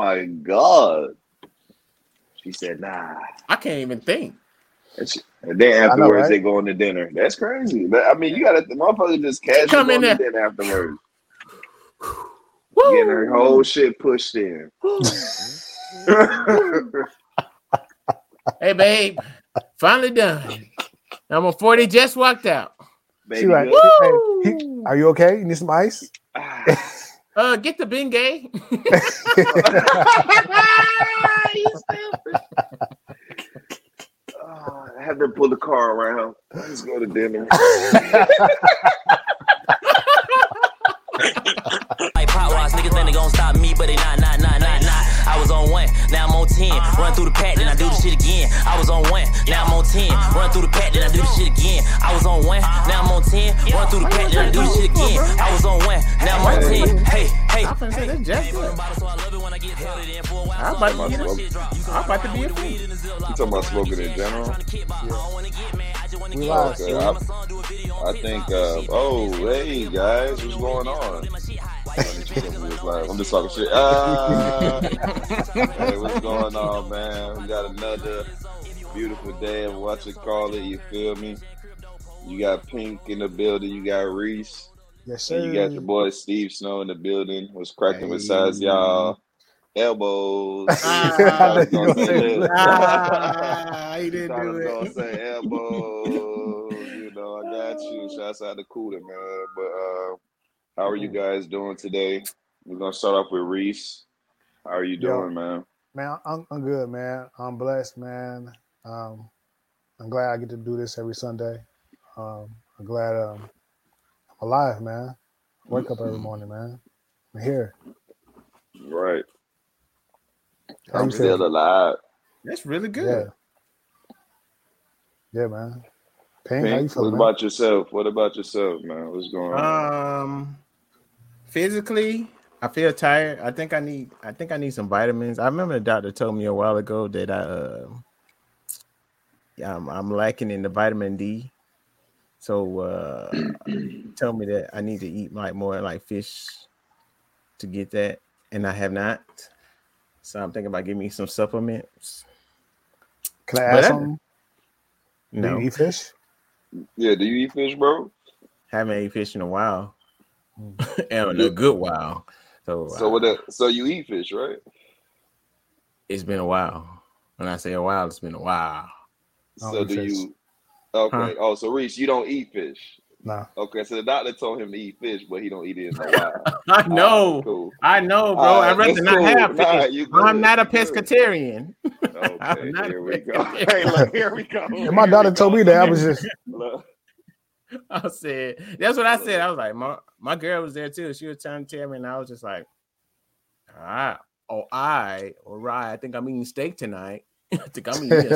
my God. She said, nah. I can't even think. And then afterwards, they go on to dinner. That's crazy. I mean, you got to, motherfucker just casually go to dinner afterwards. Woo! Getting her whole shit pushed in. Hey, babe. Finally done. Number 40 just walked out. Baby, like, woo! Hey, are you okay? You need some ice? Get the Bengay. I had to pull the car around. Let's go to dinner. Like pop watch, niggas think they gon' stop me, but they not. I was on 1, now I'm on 10. Run through the pack, then I do the shit again. I was on 1, now I'm on 10. Run through the pack, then I do the shit again. I was on 1, now I'm on 10. Run through the pack, then I do the shit again. I was on 1, now I'm on 10. Hey. I'm finna say that's just good. I'm about to be a fool. You talking about smoking in general? Yeah. Okay, I think, hey guys, what's going on? I'm just talking shit. Hey, what's going on, man? We got another beautiful day of what you call it. You feel me? You got Pink in the building. You got Reese. Yes, sir. And you got your boy Steve Snow in the building. What's cracking besides y'all? Elbows. He didn't do it. Say elbows. You know, I got you. Shouts out to Cooler, man. But how are you guys doing today? We're gonna start off with Reese. How are you doing, man? Man, I'm good, man. I'm blessed, man. I'm glad I get to do this every Sunday. I'm glad I'm alive, man. Wake up every morning, man. I'm here. Right. I'm still alive. That's really good. Yeah, man. Pink, how you feeling, about yourself? What about yourself, man? What's going on? Physically, I feel tired. I think I need some vitamins. I remember the doctor told me a while ago that I'm lacking in the vitamin D. So he told me that I need to eat more fish to get that, and I have not. So I'm thinking about giving me some supplements. Can I ask something? No. Do you eat fish? Yeah, do you eat fish, bro? Haven't ate fish in a while. In a good while. So you eat fish, right? It's been a while. When I say a while, it's been a while. So do fish. You... Okay. Huh? Oh, so Reese, you don't eat fish? No. Okay, so the doctor told him to eat fish, but he don't eat it in a while. I know. Right, cool. I know, bro. Right, I'd rather not have fish. Nah, I'm not a pescatarian. Okay, here we go. Hey, look, here we go. And my daughter told me that I was just... I said, that's what I said. I was like, my girl was there too. She was trying to tell me, and I was just like, all right. I think I'm eating steak tonight. But other than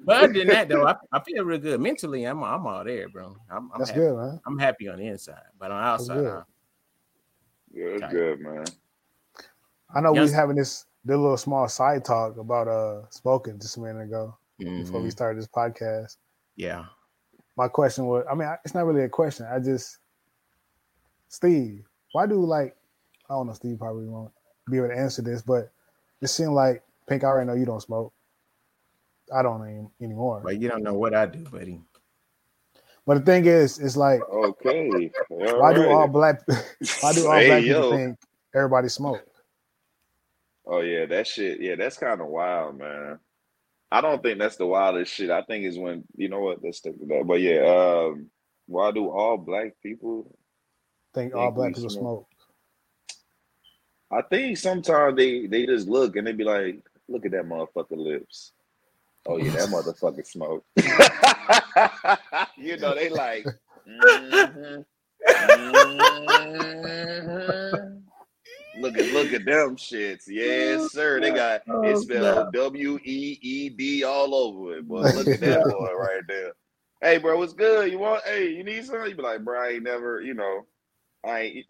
that, though, I feel real good mentally. I'm all there, bro. I'm that's happy. Good, man. I'm happy on the inside, but on the outside, that's good, man. I know we was having this little small side talk about smoking just a minute ago before we started this podcast. Yeah. My question was, it's not really a question. I just, Steve, why do I don't know, Steve probably won't be able to answer this, but it seemed like, Pink, I already know you don't smoke. I don't anymore. But you don't know what I do, buddy. But the thing is, it's like, okay, why do all black people think everybody smoke? Oh yeah, that shit. Yeah, that's kind of wild, man. I don't think that's the wildest shit. I think is when, you know what, let's stick with that. But yeah, why do all black people think all black people smoke? I think sometimes they just look and they be like, look at that motherfucker lips. Oh yeah, that motherfucker smoke. You know, they like, look at them shits. Yes, sir. They got it spelled WEED all over it, boy. Look at that boy right there. Hey, bro, what's good? You need something? You be like, bro, I ain't never,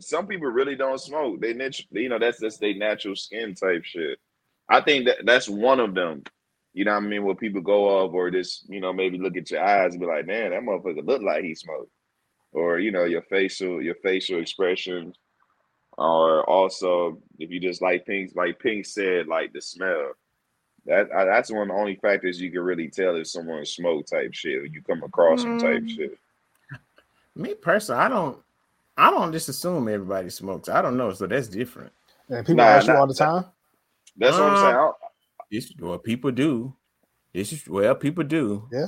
some people really don't smoke. They that's just their natural skin type shit. I think that's one of them. You know what I mean? Where people go off or just, maybe look at your eyes and be like, man, that motherfucker look like he smoked. Or, your facial expression. Or also, if you just like Pink said, like the smell. That's one of the only factors you can really tell if someone smoke type shit, or you come across some type shit. Me personally, I don't just assume everybody smokes. I don't know, so that's different. And people ask you all the time. That's what I'm saying. People do. Yeah.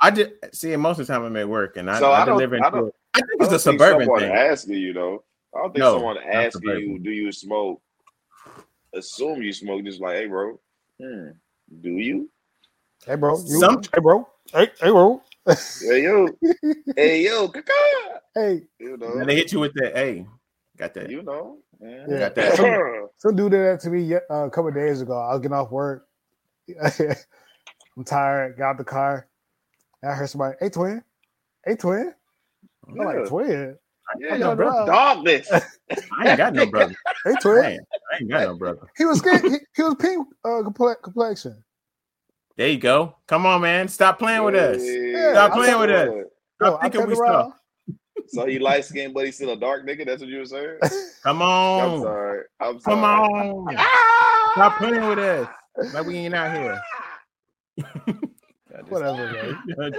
I just see it most of the time I'm at work, and I deliver. I think it's a suburban thing. Asking you though, I don't think someone asking you, "Do you smoke?" Assume you smoke. Just like, hey, bro. Do you? Hey, bro. Hey, bro. Hey, bro. Hey, yo. Hey, yo. Hey. You know. And they hit you with that. Hey, got that. You know. Yeah. Got that. Some dude did that to me a couple of days ago. I was getting off work. I'm tired. Got out the car. I heard somebody, hey, twin. Hey, twin. I'm like, twin? I ain't got no brother. Darkness. I ain't got no brother. Hey, twin. I ain't got no brother. He was scared. He was pink complexion. There you go. Come on, man. Stop playing with us. Yeah, stop playing with us. Stop thinking we stuff. So he light skinned, but he's still a dark nigga? That's what you were saying? Come on. I'm sorry. Come on. Stop playing with us. Like we ain't out here. Whatever, man.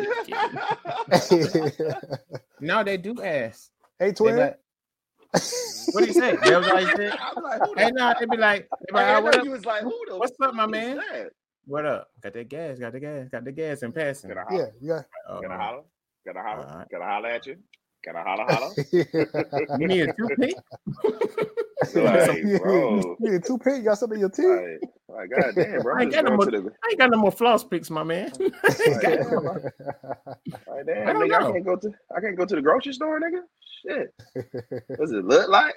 No, they do ask. Hey, twin. What do you say? That was all you said? I was like, who the hey, nah, they be like, you was like, who the what's up, my man? That? What up? Got the gas in passing. Yeah. Can I holler at you? Can I holler? You need a toothpick? You need a toothpick? You got something in your teeth? Like, God damn, bro. I ain't got no more floss picks, my man. I can't go to the grocery store, nigga. Shit. Does it look like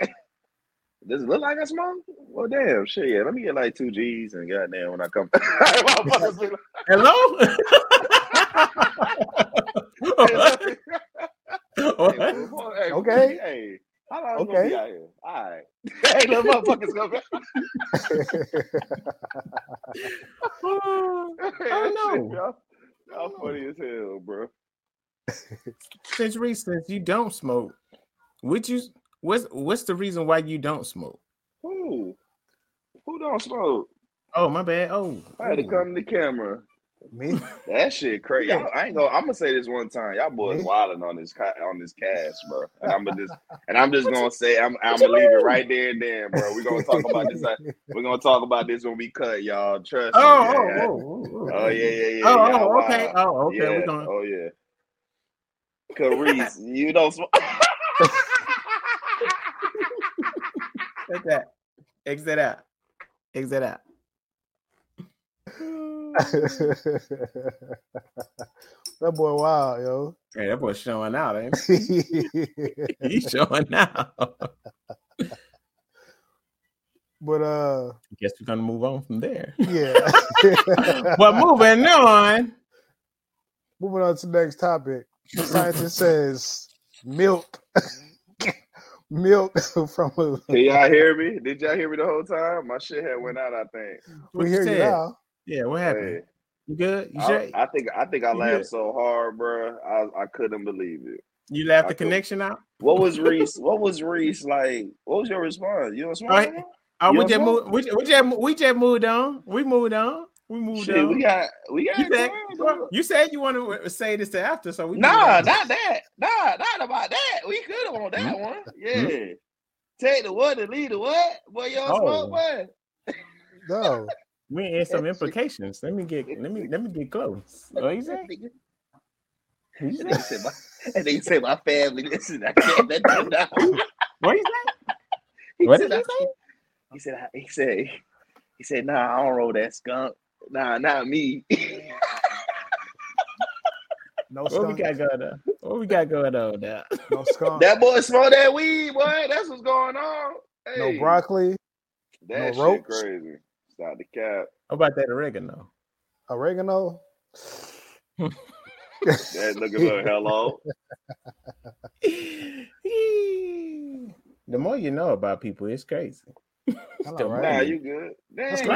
I smoke? Well, damn, shit, yeah. Let me get like 2 G's and goddamn when I come. Hello? Hey, okay. Hey, how long gonna be out here? All right. Hey, little motherfuckers coming. I don't know. Y'all funny as hell, bro. Since Reese, you don't smoke, what's the reason why you don't smoke? Who don't smoke? Oh, my bad. Oh, I had to come to the camera. Me, that shit crazy. Yeah. I'm gonna say this one time. Y'all boys wilding on this cast, bro. I'm gonna leave it right there and then, bro. We're gonna talk about this. We're gonna talk about this when we cut, y'all. Trust me. Yeah. Oh, okay. Yeah. We're going. Oh yeah. Carice, you don't smoke. Exit out. That boy wild, yo. Hey, that boy's showing out, ain't he? He's showing out. But I guess we're gonna move on from there. Yeah. But moving on to the next topic. The scientist says milk from a... Can y'all hear me? Did y'all hear me the whole time? My shit had went out, I think. We hear you now. Yeah, what happened? Hey, you good? You sure? I think I laughed so hard, bro. I couldn't believe it. You laughed the connection out? What was Reese like? What was your response? You don't smoke? We moved on. We got. You said you want to say this to after, so we. Not about that. We could have on that one. Yeah. Mm-hmm. Take the what and leave the what? Boy, you don't smoke what? No. We had some implications. Let me get close. What you say? And they say my family. Listen, I can't let them know. What you say? What did he say? He said, "Nah, I don't roll that skunk. Nah, not me." No skunk. What we got going on now? No skunk. That boy smoked that weed, boy. That's what's going on. Hey. No broccoli. That no shit crazy. Out the cap. How about that oregano? Oregano? That look at hello. The more you know about people, it's crazy. Nah, you good. Dang,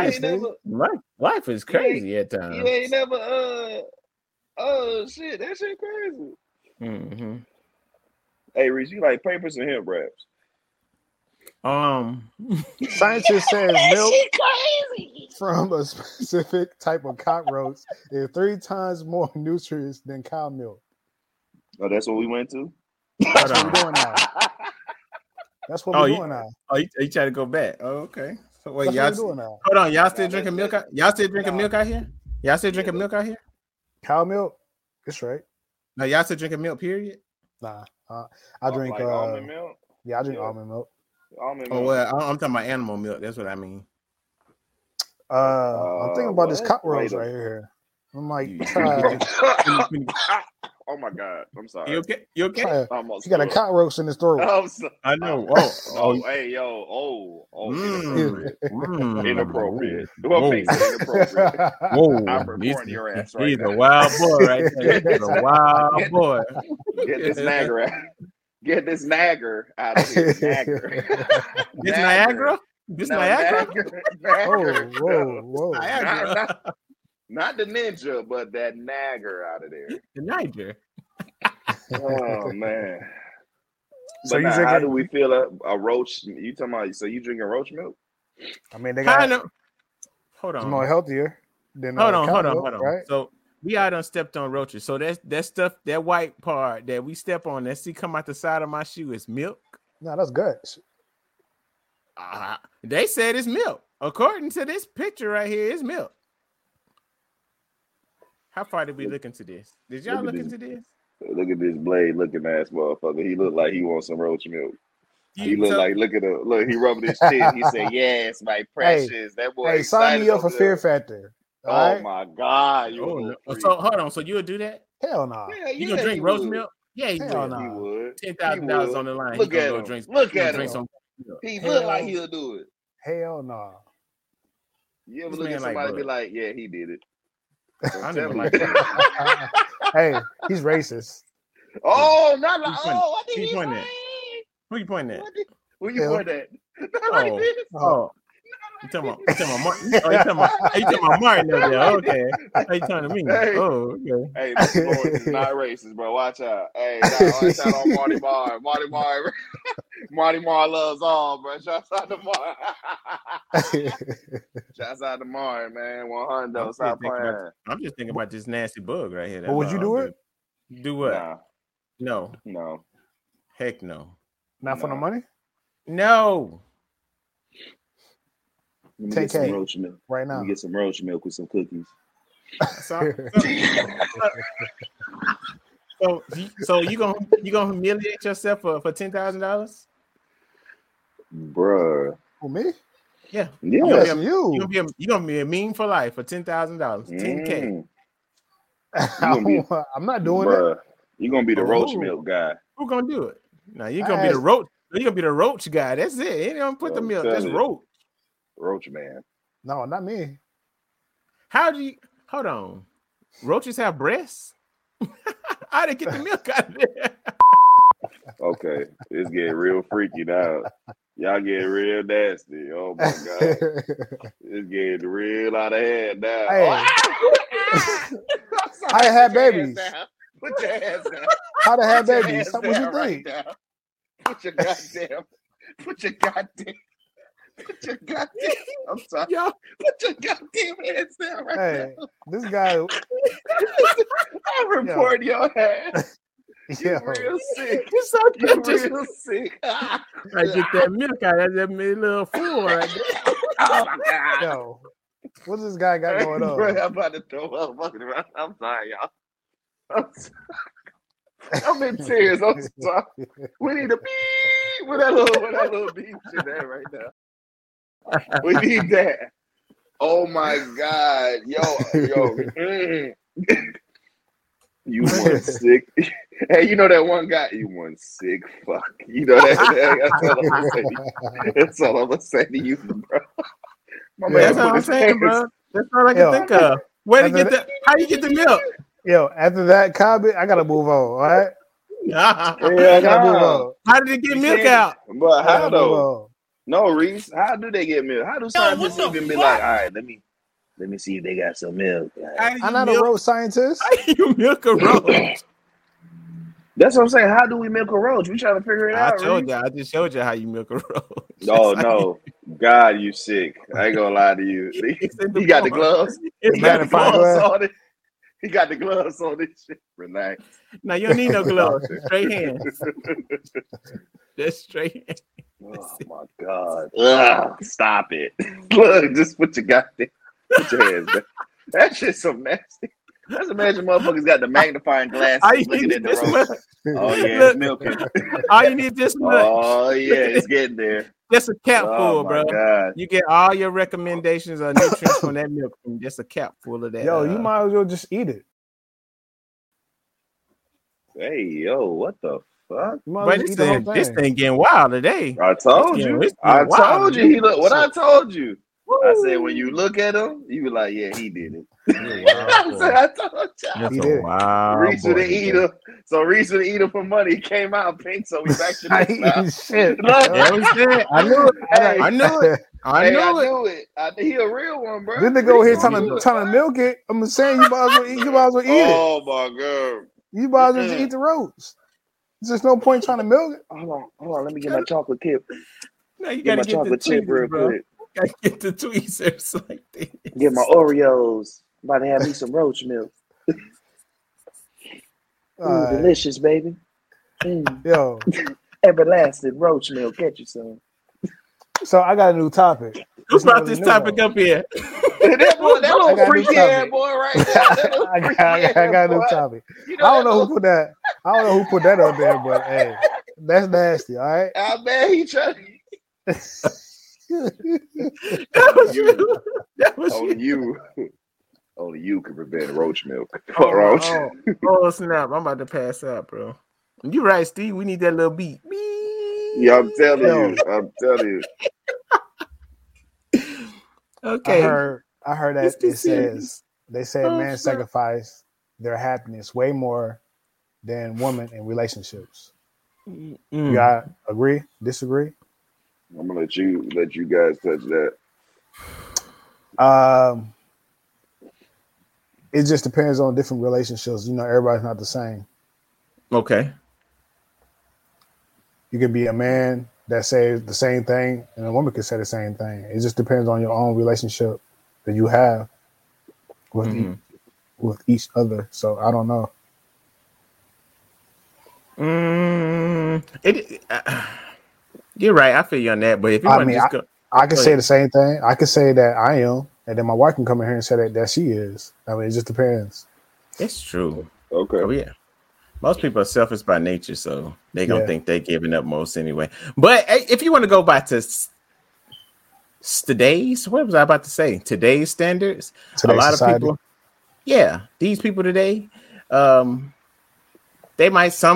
life is crazy at times. You ain't never oh shit, that shit crazy. Mm-hmm. Hey Reese, you like papers and hemp wraps? Scientists says milk from a specific type of cockroach is 3 times more nutrients than cow milk. Oh, that's what we went to? That's what we're doing now. That's what we're doing now. Oh, you try to go back. Oh, okay. So wait, y'all still drinking milk out here? Y'all still drinking milk out here? Cow milk? That's right. No, y'all still drinking milk, period? Nah. I drink almond milk. Yeah, I drink almond milk. Almond milk. Oh, well, I'm talking about animal milk. That's what I mean. I'm thinking about this cockroach right here. I'm like, oh my God, I'm sorry. You okay? You got a cockroach in his throat. I know. Oh, hey, yo. Oh. Inappropriate. Whoa. Inappropriate. Whoa. I'm reporting your ass right now. He's a wild boy right there. He's a wild boy. Get this nagger out. Get this nagger out of here. This Niagara? This Niagara? Niagara. Oh, whoa. Niagara. Not the ninja, but that nagger out of there. The Niger. Oh man. So you drinking, how do we feel a roach? You talking about? So you drinking roach milk? I mean, they got. Hold on. It's more healthier than. Hold on. Right? So we all done stepped on roaches. So that stuff, that white part that we step on, that see come out the side of my shoe is milk. No, that's guts. They said it's milk. According to this picture right here, it's milk. How far did we look into this? Did y'all look into this? Look at this Blade looking ass motherfucker. He looked like he wants some roach milk. He looked like, look, he rubbed his chin. He said, yes, my precious. Hey, that boy. Hey, sign me up for Fear Factor. Right? Oh my God. So hold on. So you would do that? Hell no. Nah. Yeah, you gonna drink roach milk? Yeah, he would. $10,000 on the line. Look at him. Look at him. He looked like he'll do it. Hell no. Nah. You ever look at somebody and be like, yeah, he did it. I don't like that. Hey, he's racist. Oh, not like. Oh, I think he's pointing at. Who you pointing at? Who you pointing at? Not like this. Oh, you talking about Martin? Oh, you talking about Martin over there? Okay. How you talking to me? Hey. Oh, okay. Hey, this is not racist, bro. Watch out. Hey, watch out on Marty Marr. Marty Marr loves all, bro. Shouts out to Marr. Shouts out to Marr, man. 100. Stop playing. I'm just thinking about this nasty bug right here. Well, would you do it? Do what? Nah. No. Heck no. Not for the money? No. Let me get some roach milk right now. Let me get some roach milk with some cookies. So you gonna humiliate yourself for $10,000, bruh? Who, me? Yeah, you. You gonna be a meme for life for $10,000, $10K. I'm not doing it. You gonna be the roach milk guy? Who gonna do it? No, you gonna be the roach. You gonna be the roach guy. That's it. You ain't gonna put the milk. That's roach. Roach man. No, not me. How do you? Hold on. Roaches have breasts. I didn't get the milk out of there. Okay, it's getting real freaky now. Y'all getting real nasty. Oh my God, it's getting real out of hand now. Hey. How to have babies? Put your ass down. How to have babies? What you think? Right, Put your goddamn. I'm sorry. Yo, put your goddamn hands down right now. This guy. I report your ass. You're real sick. It's so real sick. I get that milk out of that little fool right there. Oh my God. Yo, what's this guy got going on? Bro, I'm about to throw up. I'm sorry, y'all. I'm sorry. I'm in tears. I'm sorry. We need a beep with that little beep shit there right now. We need that. Oh my God, yo. You one sick. Hey, you know that one guy? You one sick fuck. You know that. That's all I'm gonna say to you, bro. My man, that's what I'm saying, bro. That's all I can think of. Where to get that? How you get the milk? Yo, after that comment, I gotta move on. All right. I gotta move on. How did it get milk out? But how though? No, Reese. How do they get milk? How do scientists even be like, all right, let me see if they got some milk. I'm not a roach scientist. How do you milk a roach? That's what I'm saying. How do we milk a roach? We trying to figure it out. I just showed you how you milk a roach. Oh no, God, you sick. I ain't gonna lie to you. He got the gloves. He got the gloves on it. He got the gloves on this shit. Relax. Now you don't need no gloves. Straight hands. Just straight hands. Oh my God. Ugh, stop it. Look, just put your goddamn put your hands back. That shit's so nasty. Let's imagine motherfuckers got the magnifying glass looking at the roach. Oh yeah, look, it's milking. All you need this much. Oh yeah, it's getting there. Just a cap full, bro. God. You get all your recommendations on nutrients from that milk. Just a cap full of that. Yo, you might as well just eat it. Hey, yo, what the fuck? But this thing getting wild today. I told you. I told you. He look. What I told you. Woo. I said, when you look at him, you be like, yeah, he did it. I told y'all. He did. Reese would eat him. So Reese would eat him for money. He came out pink, so we back to this. Shit. I knew it. He a real one, bro. Then they go here trying to milk it. I'm saying you might as well eat it. Oh, my God. You might as well just eat the roach. There's no point trying to milk it. Hold on. Let me get my chocolate chip. No, you got to get my chocolate chip real quick. I get the tweezers like this. Get my Oreos. About to have me some roach milk. Delicious, baby. Yo, everlasting roach milk. Get you some. So I got a new topic. Who brought this topic up here? that little freaky ass boy right there. I got a new topic. I don't know who put that up there, but hey, that's nasty. All right. I bet he tried. That was you. Only you can prevent roach milk. Oh snap! I'm about to pass out, bro. You right, Steve? We need that little beat. Yeah, I'm telling you. Okay. I heard that it says they say men sacrifice their happiness way more than women in relationships. Mm. You got agree? Disagree? I'm gonna let you guys touch that. It just depends on different relationships. You know, everybody's not the same. Okay. You can be a man that says the same thing, and a woman can say the same thing. It just depends on your own relationship that you have with with each other. So I don't know. You're right. I feel you on that. But if you want to just go... I can say the same thing. I can say that I am. And then my wife can come in here and say that she is. I mean, it just depends. It's true. Okay. Oh, yeah. Most people are selfish by nature, so they're going to think they're giving up most anyway. But if you want to go by to today's... What was I about to say? Today's standards. Today's society. Of people... Yeah. These people today, some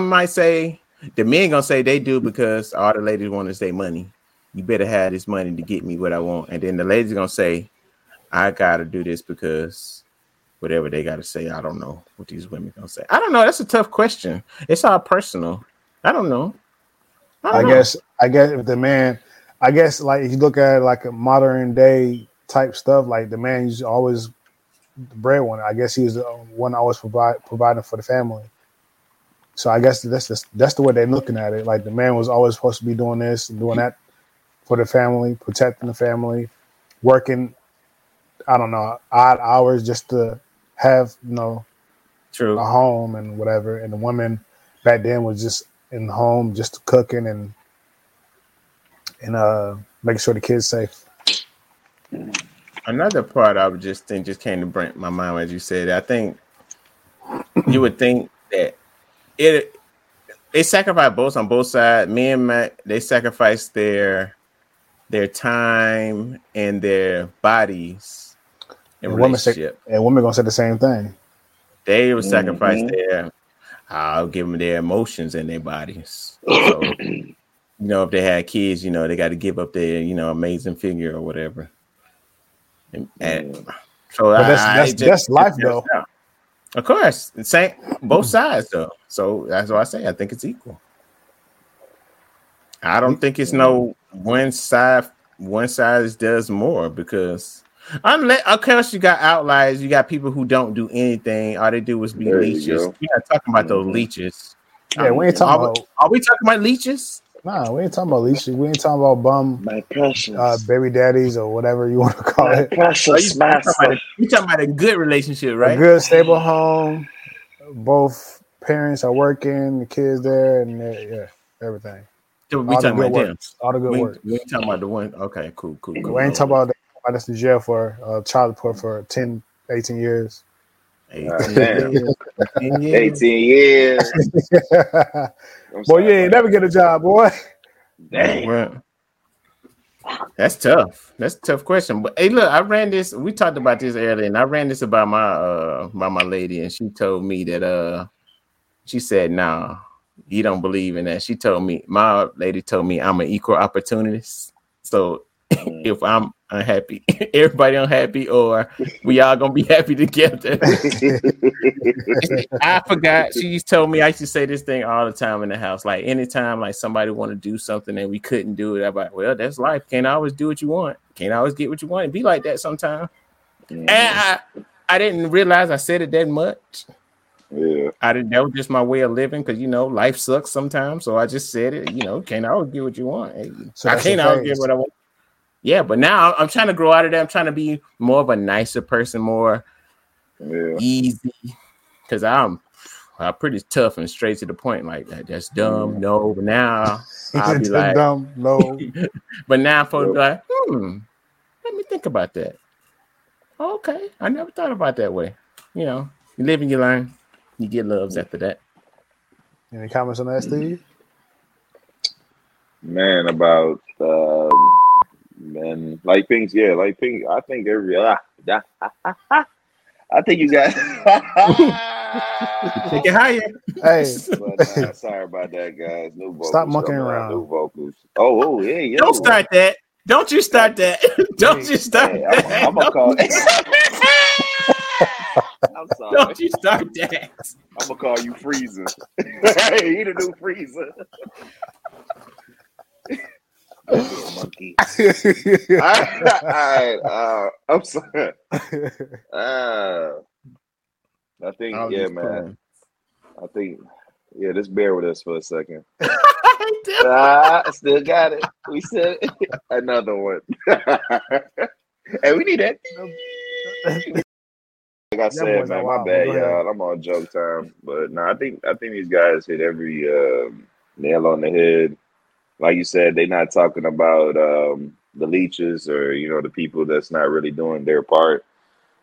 might say... The men gonna say they do because all the ladies want is their money. You better have this money to get me what I want. And then the ladies gonna say, I gotta do this because whatever they gotta say. I don't know what these women gonna say. I don't know. That's a tough question. It's all personal. I don't know. I guess if the man, like if you look at it like a modern day type stuff, like the man is always the breadwinner. I guess he was the one always providing for the family. So I guess that's the way they're looking at it. Like the man was always supposed to be doing this and doing that for the family, protecting the family, working, I don't know, odd hours just to have, True. A home and whatever. And the woman back then was just in the home, just cooking and making sure the kids safe. Another part I would just came to my mind as you said. I think you would think that. They sacrifice both on both sides. They sacrifice their time and their bodies in relationship. And women gonna say the same thing. They will sacrifice I'll give them their emotions and their bodies. So, if they had kids, they got to give up their amazing figure or whatever. That's life though. Of course, same both sides though. So that's why I say I think it's equal. I don't think it's no one side does more because of course you got outliers, you got people who don't do anything, all they do is be leeches. We're not talking about those leeches. Yeah, we ain't talking about. Are we talking about leeches? Nah, we ain't talking about leeches. We ain't talking about bum, my precious, baby daddies or whatever you want to call my it. Precious, you talking about a good relationship, right? A good, stable home. Both parents are working. The kids there, and yeah, everything. So we talking about them. All the good work. We ain't talking about the one. Okay, cool. We ain't talking about that. That's in jail for child support for 10, 18 years. 18 years. Boy, you ain't never get a job, boy. Dang. Well, that's tough. That's a tough question. But hey, look, I ran this. We talked about this earlier, and I ran this about my by my lady, and she told me that she said, "Nah, you don't believe in that." She told me, my lady told me, I'm an equal opportunist. So if I'm unhappy, everybody unhappy, or we all gonna be happy together. I forgot. She used to tell me, I used to say this thing all the time in the house. Like anytime, like somebody want to do something and we couldn't do it, I'm like, well, that's life. Can't always do what you want. Can't always get what you want. It be like that sometimes. Yeah. And I didn't realize I said it that much. Yeah, I didn't know, just my way of living, because you know life sucks sometimes. So I just said it. You know, can't always get what you want. So I can't always get what I want. Yeah, but now I'm trying to grow out of that. I'm trying to be more of a nicer person, more easy, because I'm pretty tough and straight to the point. Like that's dumb. Yeah. No, but now I'll be like dumb. No, but now folks like, let me think about that. Okay, I never thought about that way. You know, you live and you learn. You get loves after that. Any comments on that, Steve? Man, about. And like Pink, I think every I think you guys take it higher. Hey, but, sorry about that, guys. New vocals. Stop mucking around. New vocals. Oh yeah. Don't start that. Don't you start that. Don't you start that. Hey, I'm gonna call. I'm sorry. Don't you start that. I'm gonna call you Freezer. Hey, he the new Freezer. Monkey. All right, I'm sorry. I think, man. I think, just bear with us for a second. I still got it. We said it. Another one. Hey, we need that. Like I said, man, my bad, y'all. I'm on joke time, but no, I think these guys hit every nail on the head. Like you said, they're not talking about the leeches or, you know, the people that's not really doing their part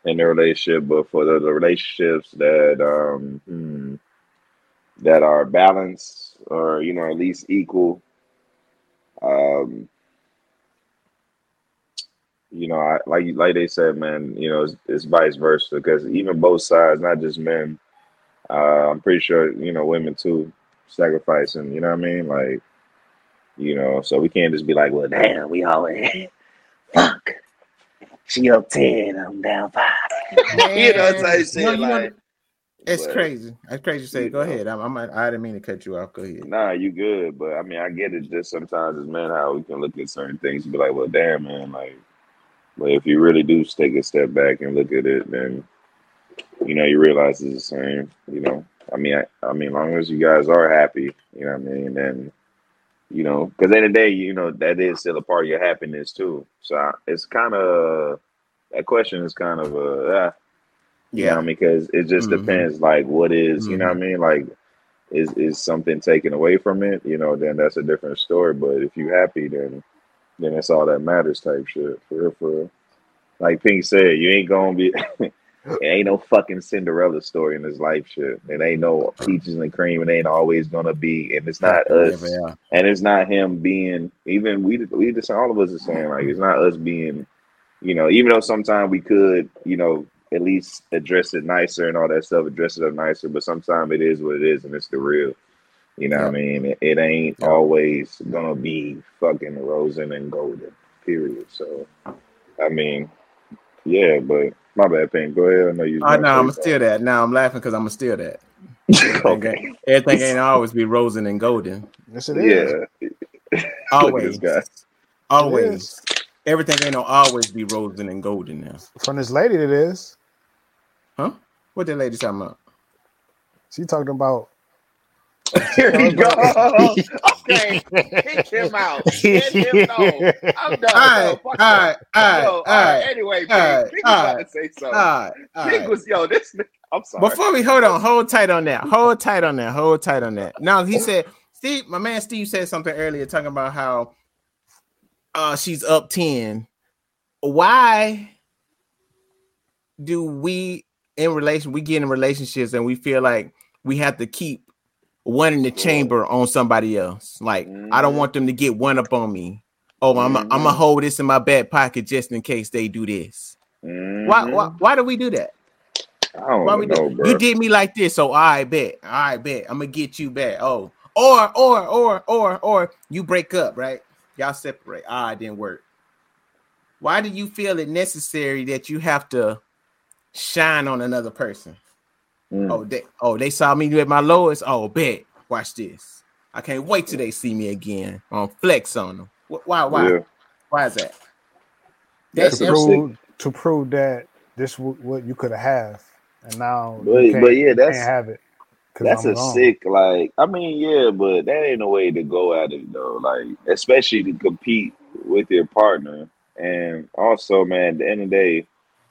in their relationship. But for the relationships that that are balanced or, you know, at least equal, you know, like they said, man, you know, it's vice versa, because even both sides, not just men, I'm pretty sure, you know, women too, sacrificing, you know what I mean? Like, you know, so we can't just be like, well, damn, we always fuck. She up 10, I'm down 5. You know what I'm saying? Like, it's crazy. That's crazy to say. Go ahead. I didn't mean to cut you off. Go ahead. Nah, you good. But I mean, I get it. Just sometimes as men, how we can look at certain things and be like, well, damn, man. Like if you really do take a step back and look at it, then, you know, you realize it's the same. You know, I mean, as long as you guys are happy, you know what I mean? Then, you know, because at the end of the day, you know, that is still a part of your happiness too. So it's kind of, that question is kind of you know, because it just depends, like, what is, you know what I mean? Like, is something taken away from it? You know, then that's a different story. But if you're happy, then it's all that matters type shit. For real. Like Pink said, you ain't going to be, it ain't no fucking Cinderella story in this life shit. It ain't no peaches and cream. It ain't always gonna be, and it's not us, and it's not him being. Even we just, all of us are saying, like, it's not us being, you know. Even though sometimes we could, you know, at least address it nicer and all that stuff, address it up nicer. But sometimes it is what it is, and it's the real. You know what I mean? It ain't always gonna be fucking rosin and golden. Period. So, I mean, yeah, but. My bad, Pink. Go ahead. I know you. Oh, no, I'm going to steal that. Now I'm laughing because I'm going to steal that. Okay. Everything ain't always be rosin and golden. Yes, it is. Yeah. Always. Always. Everything ain't always be rosin and golden now. From this lady, it is. Huh? What that lady talking about? She talking about Here he goes. Okay, kick him out. Let him know. I'm done. All right. Anyway, Pink was about to say something. Pink was, yo, this nigga. I'm sorry. Before we hold tight on that. Now, he said, Steve, my man Steve said something earlier talking about how she's up 10. Why do we get in relationships and we feel like we have to keep one in the chamber on somebody else? Like, I don't want them to get one up on me. Oh, I'm gonna hold this in my back pocket just in case they do this. Mm-hmm. Why do we do that? I don't know, bro. You did me like this, so I bet I'm gonna get you back. Oh, or you break up, right? Y'all separate. It didn't work. Why do you feel it necessary that you have to shine on another person? They saw me at my lowest. Oh, bet. Watch this. I can't wait till they see me again. I'm flex on them. Why? Yeah. Why is that? That's to prove that this is what you could have, and now you can't have it. That's I'm a wrong. Sick. Like, I mean, yeah, but that ain't a way to go at it though. Like, especially to compete with your partner, and also, man, at the end of the day.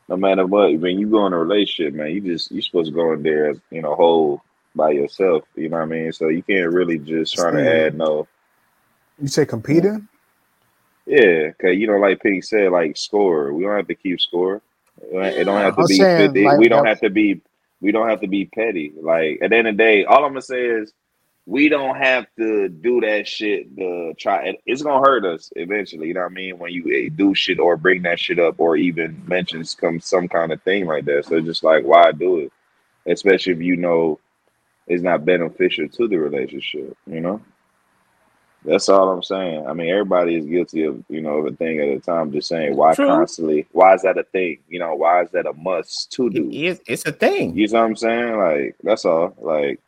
No matter what, when you go in a relationship, man, you're supposed to go in there, you know, whole by yourself. You know what I mean? So you can't really just try to add no. You say competing? Yeah, because like Pink said, like score. We don't have to keep score. It don't have to be 50. Like, we don't have to be petty. Like at the end of the day, all I'm gonna say is we don't have to do that shit to try. It's gonna hurt us eventually, you know what I mean? When you do shit or bring that shit up or even mention some kind of thing like that. So it's just like, why do it? Especially if you know it's not beneficial to the relationship, you know? That's all I'm saying. I mean, everybody is guilty of, you know, of a thing at a time. Just saying, why constantly? Why is that a thing? You know, why is that a must to do? It's a thing. You know what I'm saying? Like, that's all. Like...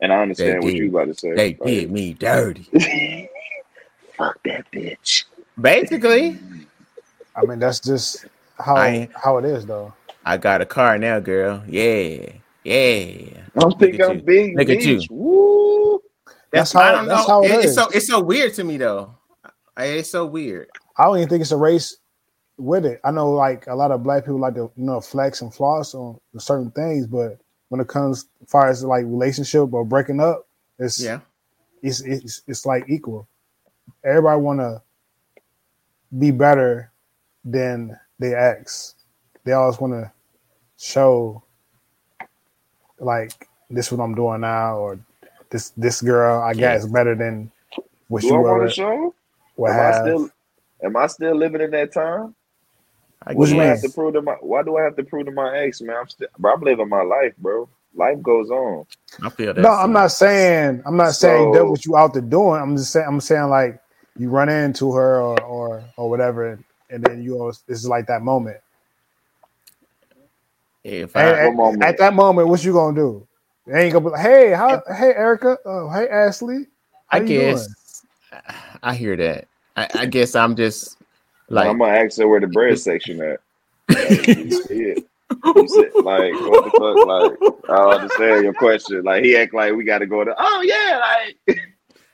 And I understand what you about to say. They did me dirty. Fuck that bitch. Basically. I mean, that's just how it is, though. I got a car now, girl. Yeah. Yeah. I don't think I'm big. Look at you. Woo. That's how it is. It's so weird to me, though. It's so weird. I don't even think it's a race with it. I know, like, a lot of black people like to, you know, flex and floss on certain things, but when it comes as far as like relationship or breaking up, it's like equal. Everybody want to be better than their ex. They always want to show like this is what I'm doing now, or this girl I guess is better than what you want to show. Am I still living in that time? Why do I have to prove to my ex, man? I'm living my life, bro. Life goes on. I feel that. No, I'm not saying that what you out there doing. I'm saying like you run into her or whatever, and then you always, it's like that moment. At that moment, what you gonna do? It ain't gonna be like, hey Erica, hey Ashley. I guess doing? I hear that. I guess I'm just. Like, I'm gonna ask her where the bread section at. Like, like, what the fuck? Like, I don't understand your question. Like, he act like we gotta go to. Oh yeah,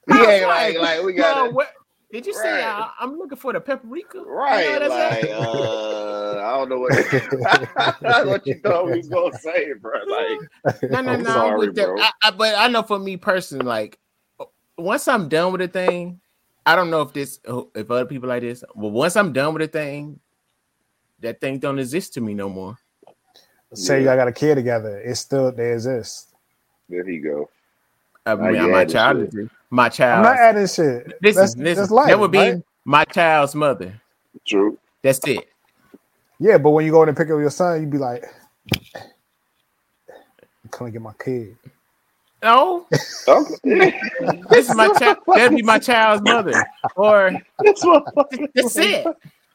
like, we gotta. What? Did you say I'm looking for the paprika? Right. You know like, I don't know what you thought we was gonna say, bro. Like, no. Sorry, bro. But I know for me personally, like, once I'm done with a thing. I don't know if other people like this, but once I'm done with a thing, that thing don't exist to me no more. Say y'all got a kid together, it's still they exist. There you go. I mean, my child. I'm not adding shit. Listen, that would be right? My child's mother. True. That's it. Yeah, but when you go in and pick up your son, you be like, "Come and get my kid." No, this is my child. That'd be my child's mother. Or that's it.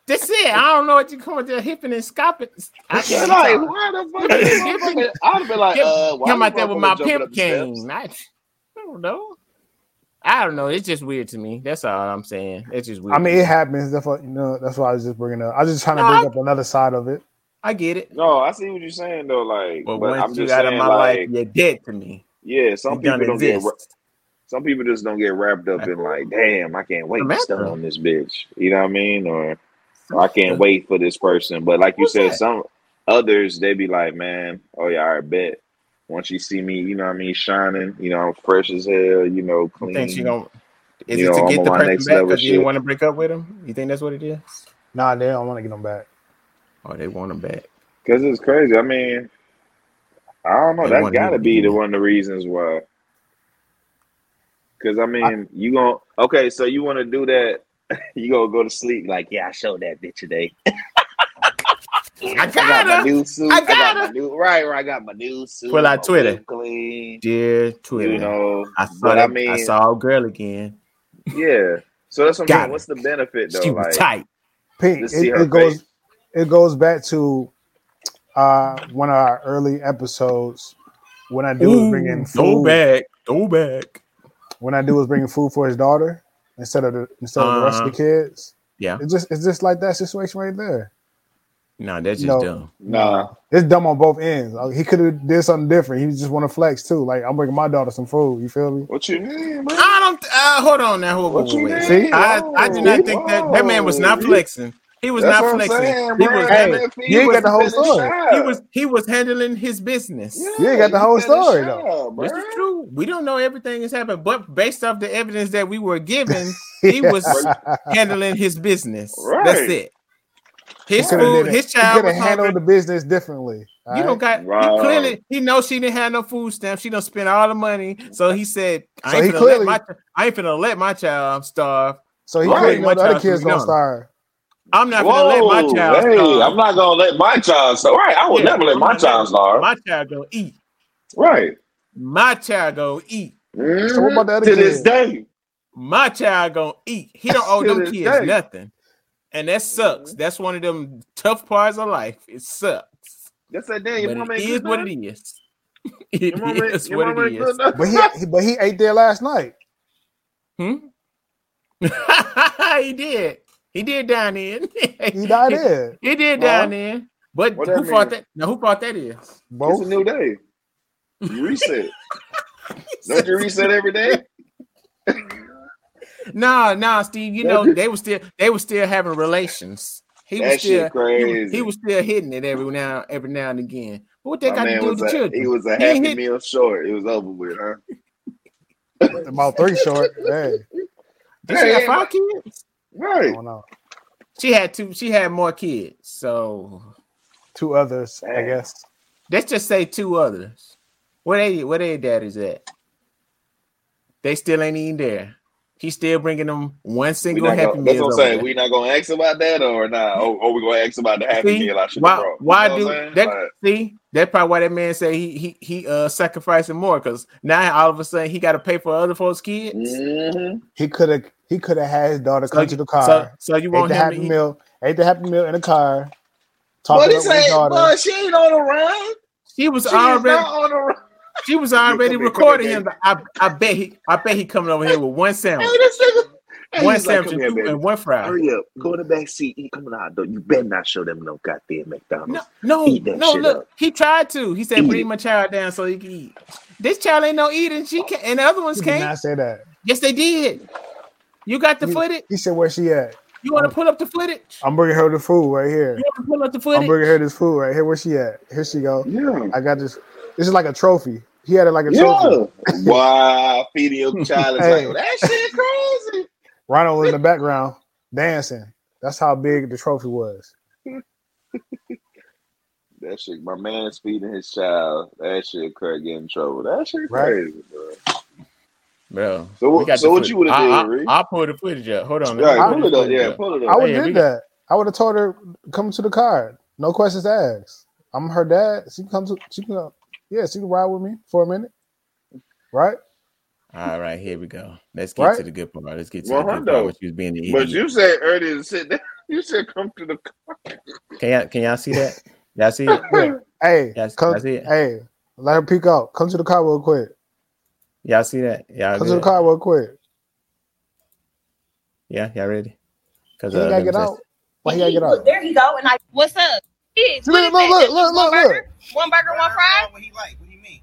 I don't know what you're coming to hipping and scopping. I can't like, why the fuck? I'd be like, come out there with my pimp cane. I don't know. It's just weird to me. That's all I'm saying. It's just weird. I mean, it happens. That's what, you know. That's why I was just bringing up. I was just trying to bring up another side of it. I get it. No, I see what you're saying though. Like, but once I'm you just out of my life, you're dead to me. Yeah, some people don't get Some people just don't get wrapped up in like, damn, I can't wait to stun on this bitch. You know what I mean? Or I can't wait for this person. But like you said, some others, they be like, man, oh yeah, I bet. Once you see me, you know what I mean, shining, you know, I'm fresh as hell, you know, clean. Is it to get the person back because you didn't want to break up with them? You think that's what it is? Nah, they don't want to get them back. Oh, they want them back. Because it's crazy. I mean, I don't know. That's got to be one of the reasons why. Because, I mean, you going to... Okay, so you want to do that. You going to go to sleep like, yeah, I showed that bitch today. I got my new suit. Right. I got my new suit. Well, I Twitter. Dear Twitter. You know, I saw a girl again. Yeah. So that's what I mean. What's the benefit, though? She was tight. Pink, it goes back to one of our early episodes when I do was bringing food. Go back. When I do was bringing food for his daughter instead of the rest of the kids. Yeah. It's just like that situation right there. No, that's just dumb. Nah. It's dumb on both ends. Like, he could have did something different. He just want to flex too. Like, I'm bringing my daughter some food. You feel me? What you mean, man? I don't. Hold on now. Hold on. See? I do not think that man was not flexing. He was not flexing. Saying, he got the whole story. He was handling his business. Yeah, you ain't got the whole story though. This is true. We don't know everything that's happened, but based off the evidence that we were given, he was handling his business. Right. That's it. His child could have handled the business differently. You don't got clearly. He knows she didn't have no food stamps. She done spend all the money, so he said, "I ain't finna let my child starve." So he clearly know the other kids gonna starve. I'm not gonna let my child. Hey, I'm not gonna let my child starve. Right? I would never let my child starve. My child gonna eat. Right. My child gonna eat. Mm-hmm. So what about the other kids? To this day, my child gonna eat. He don't owe them kids nothing. And that sucks. That's one of them tough parts of life. It sucks. That's a damn. Your mama ain't good enough. It is what it is. It is what it is. But he ate there last night. He did down in. He died in. He did down in. But who fought that? Now who brought that in? Both. It's a new day. You reset. Don't you reset every day? No, Steve. You know they were still having relations. He was still hitting it every now and again. But what they got to do with the children? He was a happy meal short. It was over with, huh? About 3 short. Hey, she had 5 kids. Right. Oh, no. She had 2. She had more kids. So 2 others, I guess. Let's just say 2 others. Where they daddies at? They still ain't even there. He's still bringing them one single Happy Meal. That's what I'm saying. We're not going to ask about that or not? Nah? Or we're going to ask about the Happy Meal I should have brought. That's probably why that man say he sacrificing more, because now all of a sudden he got to pay for other folks' kids. Mm-hmm. He could have had his daughter come to the car. So you want him to ate the Happy Meal in the car. But he said, boy, she ain't on the run. She was already recording him. I bet he coming over here with one sandwich. Hey, one sandwich like, and one fry. Hurry up. Go in the back seat. He coming out. You better not show them no goddamn McDonald's. No, look. Up. He tried to. He said, bring my child down so he can eat. This child ain't no eating. She can't. And the other ones can't. Did not say that. Yes, they did. You got the footage? He said, where she at? You want to pull up the footage? I'm bringing her the food right here. You want to pull up the footage? I'm bringing her this food right here. Where she at? Here she go. Yeah. I got this. This is like a trophy. He had it like a trophy. Wow, feeding your child is like, that shit crazy. Ronald was in the background dancing. That's how big the trophy was. That shit, my man's feeding his child. That shit could get in trouble. That shit crazy, bro. So what you would have did, Reed? I'll pull the footage up. Hold on. Pull it up. I would have did that. I would have told her, come to the car. No questions asked. I'm her dad. She can ride with me for a minute, right? All right, here we go. Let's get to the good part. Let's get to the good part. What she was being the idiot. But you said earlier to sit down. You said come to the car. Can y'all see that? Y'all see it? Yeah. Hey, y'all see it? Hey, let her peek out. Come to the car real quick. Y'all see that? Y'all come to the car real quick. Yeah, y'all ready? Because he gotta get out. Why he gotta get out? There you go. And what's up? Look. One burger, one fry. What do you mean?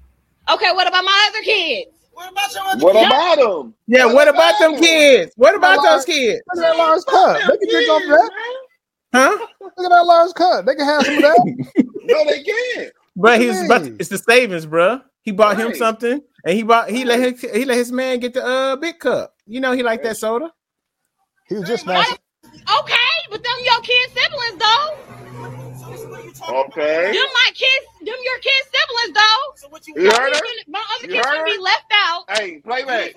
Okay, what about my other kids? What about them? Yeah, what about them kids? What about those kids? Look at that large cup. They can drink off that. Huh? Look at that large cup. They can have some of that. No, they can't. But it's the savings, bro. He bought him something, and he let his man get the big cup. You know he liked that soda. He was just nice. Okay, but them your kids' siblings though. Okay. Them your kids' siblings though. So what you heard her? My other kids gonna be left out. Hey, play back.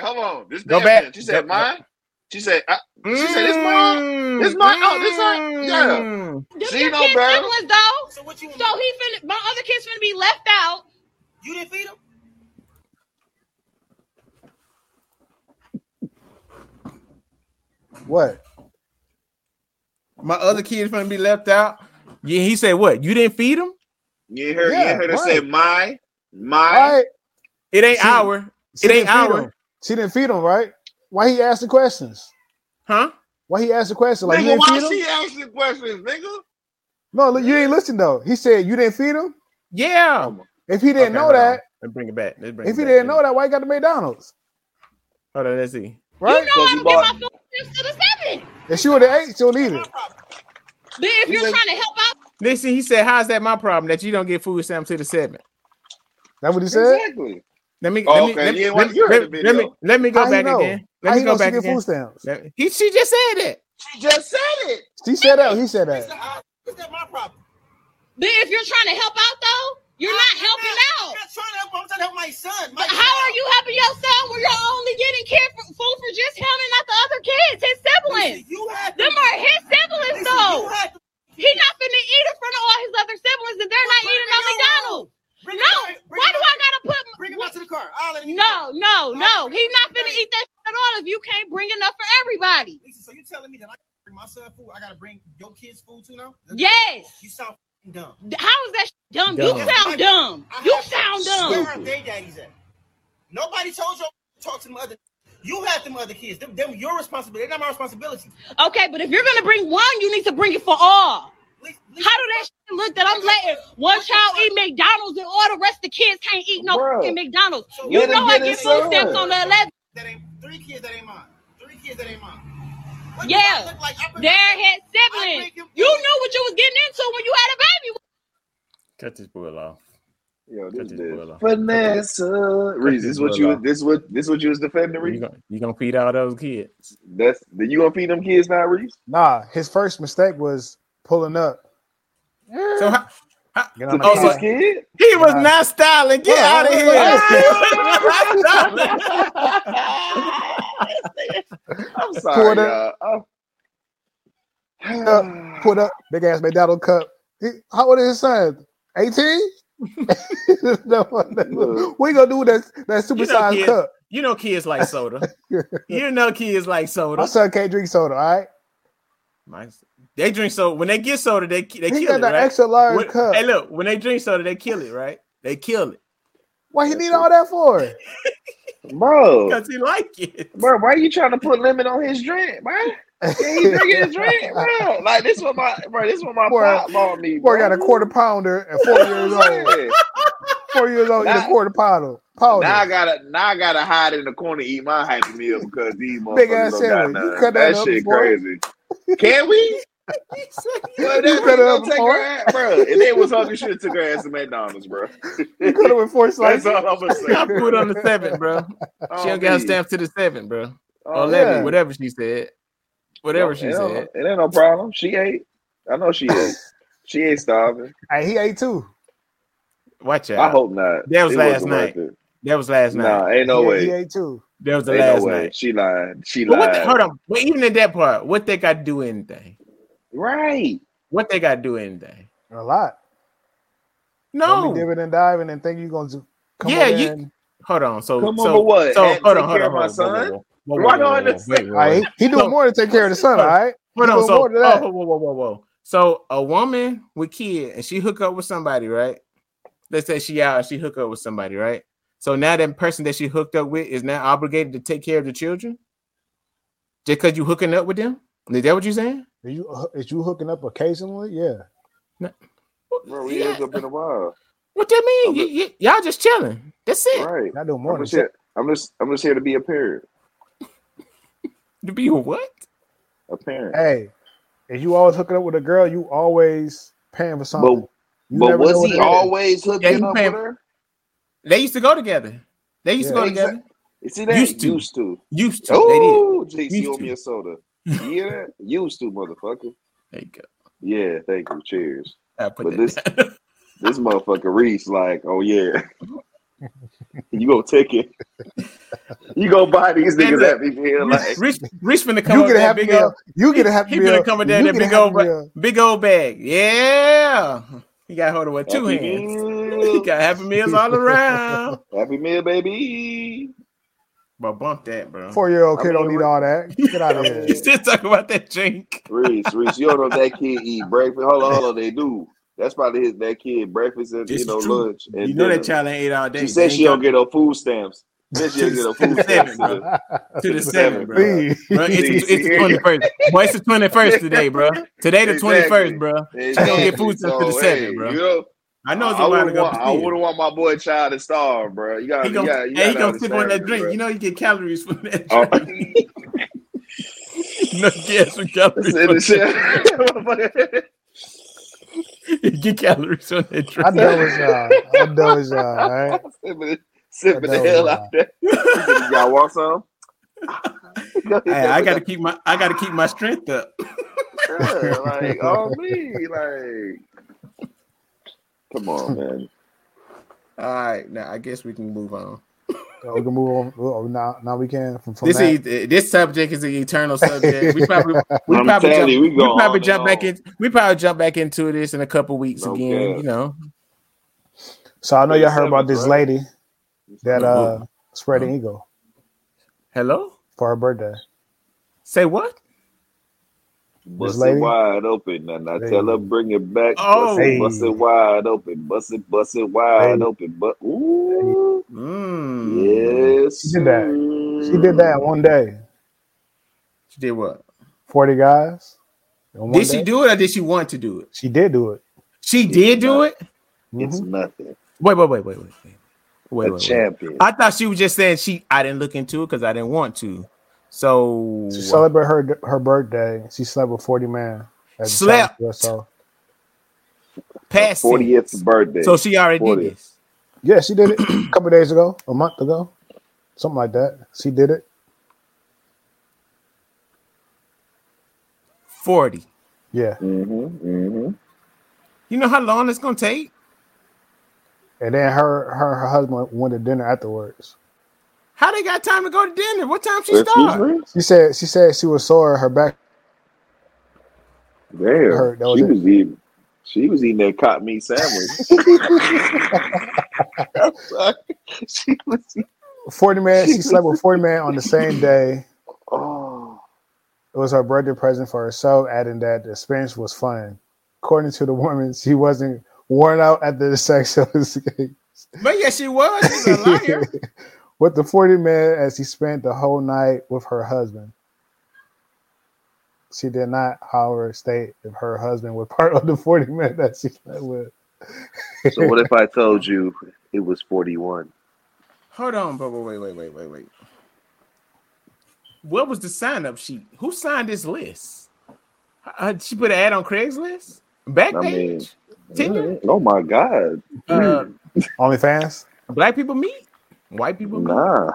Hold on. This go back. She said mine. She said, it's mine. It's mine. Oh, this mine. Yeah. This your kids' siblings though. So what you? So my other kids finna be left out. You didn't feed them. What? My other kid's gonna be left out. Yeah, he said what? You didn't feed him? You heard her say my. It ain't our. It ain't our. She didn't feed him, right? Why he asked the questions? Huh? Why he asked the question? Like, nigga, why she asked the questions, nigga? No, you ain't listen though. He said you didn't feed him. Yeah. If he didn't know that, let's bring it back. If he didn't know that, why he got the McDonald's? Hold on, let's see. Right? You know I don't get my food. If she would have ate, she don't eat it. Then if you're trying to help out, listen, he said, "How's that my problem that you don't get food stamps to the 7?" That's what he said. Exactly. Let me go back again. Let me go back again. She just said it. She just said it. She said that. He said that. Is that my problem? Then if you're trying to help out though, you're not helping out. I'm not trying to help. I'm trying to help my son. But how are you helping your son when you're only getting food for just him and not the other kids, his siblings? Them are his siblings, though. He's not finna eat in front of all his other siblings, and they're not eating on McDonald's. No, why do I gotta put? Bring him out to the car. No. He's not finna eat that at all if you can't bring enough for everybody. So you're telling me that I gotta bring my son food? I gotta bring your kids food too now? Yes. You sound dumb. How is that? Dumb. You sound dumb. You sound dumb. Where are their daddies at? Nobody told you to talk to them other. You had them other kids. Them your responsibility. They're not my responsibility. Okay, but if you're gonna bring one, you need to bring it for all. How do that shit look that I'm letting one child eat McDonald's and all the rest of the kids can't eat no fucking McDonald's? So you know I get food stamps on the 11th. That ain't three kids. That ain't mine. Three kids. That ain't mine. What yeah, like? They're his siblings. You knew what you was getting into when you had a baby. Cut this boil off. Yo, this Vanessa. Reese, this is what you was defending, Reese. You gonna feed all those kids. You gonna feed them kids now, Reese? Nah, his first mistake was pulling up. So kid? He was not styling. Get out of here. I'm sorry, y'all. Pulled up, big ass McDonald's cup. How old is his son? 18? No. We gonna do that supersized cup. You know kids like soda. My son can't drink soda, all right? They drink soda. When they get soda, they kill it, right? He got the extra large cup. Hey, look, when they drink soda, they kill it, right? They kill it. Why he need all that for? Bro. Because he like it. Bro, why are you trying to put lemon on his drink, man? He drinking his drink, bro. Like this is what my pop bought me. Boy got a quarter pounder at 4 years old. 4 years old, eat a quarter pounder. Now I gotta hide in the corner eat my Happy Meal because these motherfuckers don't got none. That shit crazy. Can we? Well, bro. If they was hungry, should have took her ass to McDonald's, bro. You could have enforced like that's all I'm gonna say. I put on the 7, bro. She don't got stamped to the 7, bro. Oh, 11, whatever she said. Whatever she said. It ain't no problem. She ate. I know she ate. She ain't starving. Hey, he ate too. Watch out. I hope not. That was last night. Nah, ain't no way. He ate too. That was the last night. She lied. Hold on. Well, even in that part, what they got to do anything? Right. What they got to do anything? A lot. No. Dividend diving and think you're going to come over you. And... Hold on. So hold on. Why he doing more to take care of the son, all right? Hold on. So a woman with kid and she hook up with somebody, right? Let's say she out, she hook up with somebody, right? So now that person that she hooked up with is now obligated to take care of the children, just because you hooking up with them. Is that what you're saying? Is you hooking up occasionally? Yeah. No. Bro, we hooked up in a while. What that mean? Y'all just chilling. That's it. Right. I do more. I'm just here to be a parent. To be a what? A parent. Hey, if you always hooking up with a girl, you always paying for something. But was he always hooking up with her? They used to go together. They used to go together. See, they used to. Oh, JC, you owe me a soda. Yeah, used to, motherfucker. There you go. Yeah, thank you. Cheers. But this motherfucker Reese, like, oh yeah, you gonna take it? You gonna buy these niggas happy meal? Like, Reese finna come up that big old. You get a happy meal. He finna come up that big old bag. Yeah, he got hold of with two hands. He got happy meals all around. Happy meal, baby. But bump that, bro. 4-year-old kid don't need all that. Get out of here. You still talking about that drink. Reese, you don't know that kid eat breakfast. Hold on, they do. That's probably that kid breakfast and lunch. And you know dinner. That child ain't ate all day. She said she don't get no food stamps. Then she get no food stamps. To the 7th, bro. It's the 21st. Boy, it's the 21st today, bro. Today the 21st, bro. She don't get food stamps to the 7th, bro. You know, I know it's a lot to go. I wouldn't want my boy child to starve, bro. You gotta, he gonna sip on that drink. Bro. You know, you get calories from that drink. No gas and calories. You get calories on that drink. I'm done with y'all. All right? Sipping the hell out there. Y'all want some? Hey, I gotta keep my strength up. Yeah, like on me, like. Come on, man. All right, now I guess we can move on. We can move on. Oh, now we can. From this subject is an eternal subject. We probably jump back into this in a couple weeks again. You know. So I know y'all heard about this lady that spread an eagle. Hello. For her birthday. Say what? Bust it wide open, and I tell her bring it back. Oh, bust it wide open, bust it wide open. But ooh, yes, she did that. She did that one day. She did what? 40 guys. Did she do it, or did she want to do it? She did do it. She did do it. It's nothing. Wait. Champion. I thought she was just saying I didn't look into it because I didn't want to. So she celebrated her birthday. She slept with 40 men. Slept past 40th birthday. So she already did this. Yeah, she did it a couple days ago, a month ago, something like that. She did it. 40. Yeah. Mm-hmm. You know how long it's gonna take? And then her husband went to dinner afterwards. How they got time to go to dinner? What time she started? She said she was sore. Her back. Damn, she was eating that cotton meat sandwich. I'm sorry. She was 40 men. She slept with 40 men on the same day. Oh, it was her birthday present for herself, adding that the experience was fun. According to the woman, she wasn't worn out after the sex. But yeah, she was. She's a liar. With the 40 men as he spent the whole night with her husband. She did not, however, state if her husband was part of the 40 men that she slept with. So what if I told you it was 41? Hold on, but wait. What was the sign-up sheet? Who signed this list? She put an ad on Craigslist? Backpage? Tinder? Oh, my God. OnlyFans? Black people meet? White people, nah,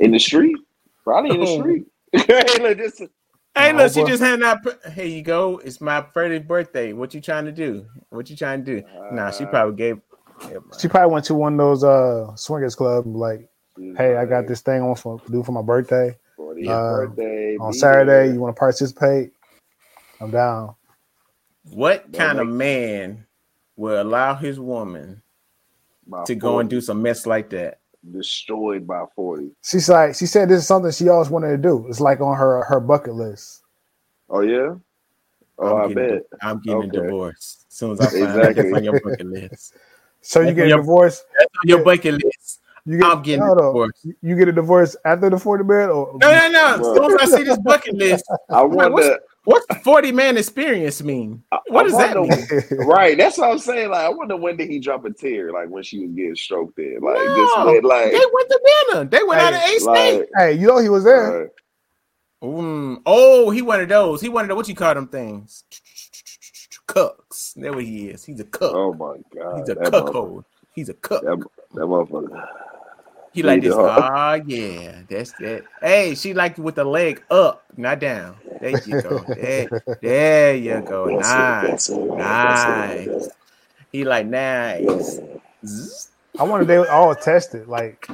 in the street, probably in the street. Hey, look, she just handed out. Here you go. It's my 30th birthday. What you trying to do? Nah, she probably gave. She probably went to one of those swingers club. Like, hey, I got this thing on for my birthday. 40th birthday on Saturday. You want to participate? I'm down. What kind of man will allow his woman to go and do some mess like that? Destroyed by 40. She's like, she said this is something she always wanted to do. It's like on her bucket list. Oh yeah. Oh, I'm getting a divorce as soon as I find out that's on your bucket list. So you get a divorce. That's on your bucket list. You get a divorce after the 40 bed, or no? As soon as I see this bucket list, I wonder. What's the 40-man experience mean? What does that mean? Right, that's what I'm saying. Like, I wonder when did he drop a tear? Like when she was getting stroked there. Like no, this way, like they went to dinner. They went out of A State. Like, hey, you know he was there. Oh, he wanted those. He wanted what you call them things. Cucks. There what he is. He's a cuck. Oh my god. He's a cuckold. He's a cuck. That motherfucker. He like this. Oh yeah, that's that. Hey, she liked with the leg up, not down. There you go. There you go. Nice. Nice. He like nice. I wonder if they were all tested. Like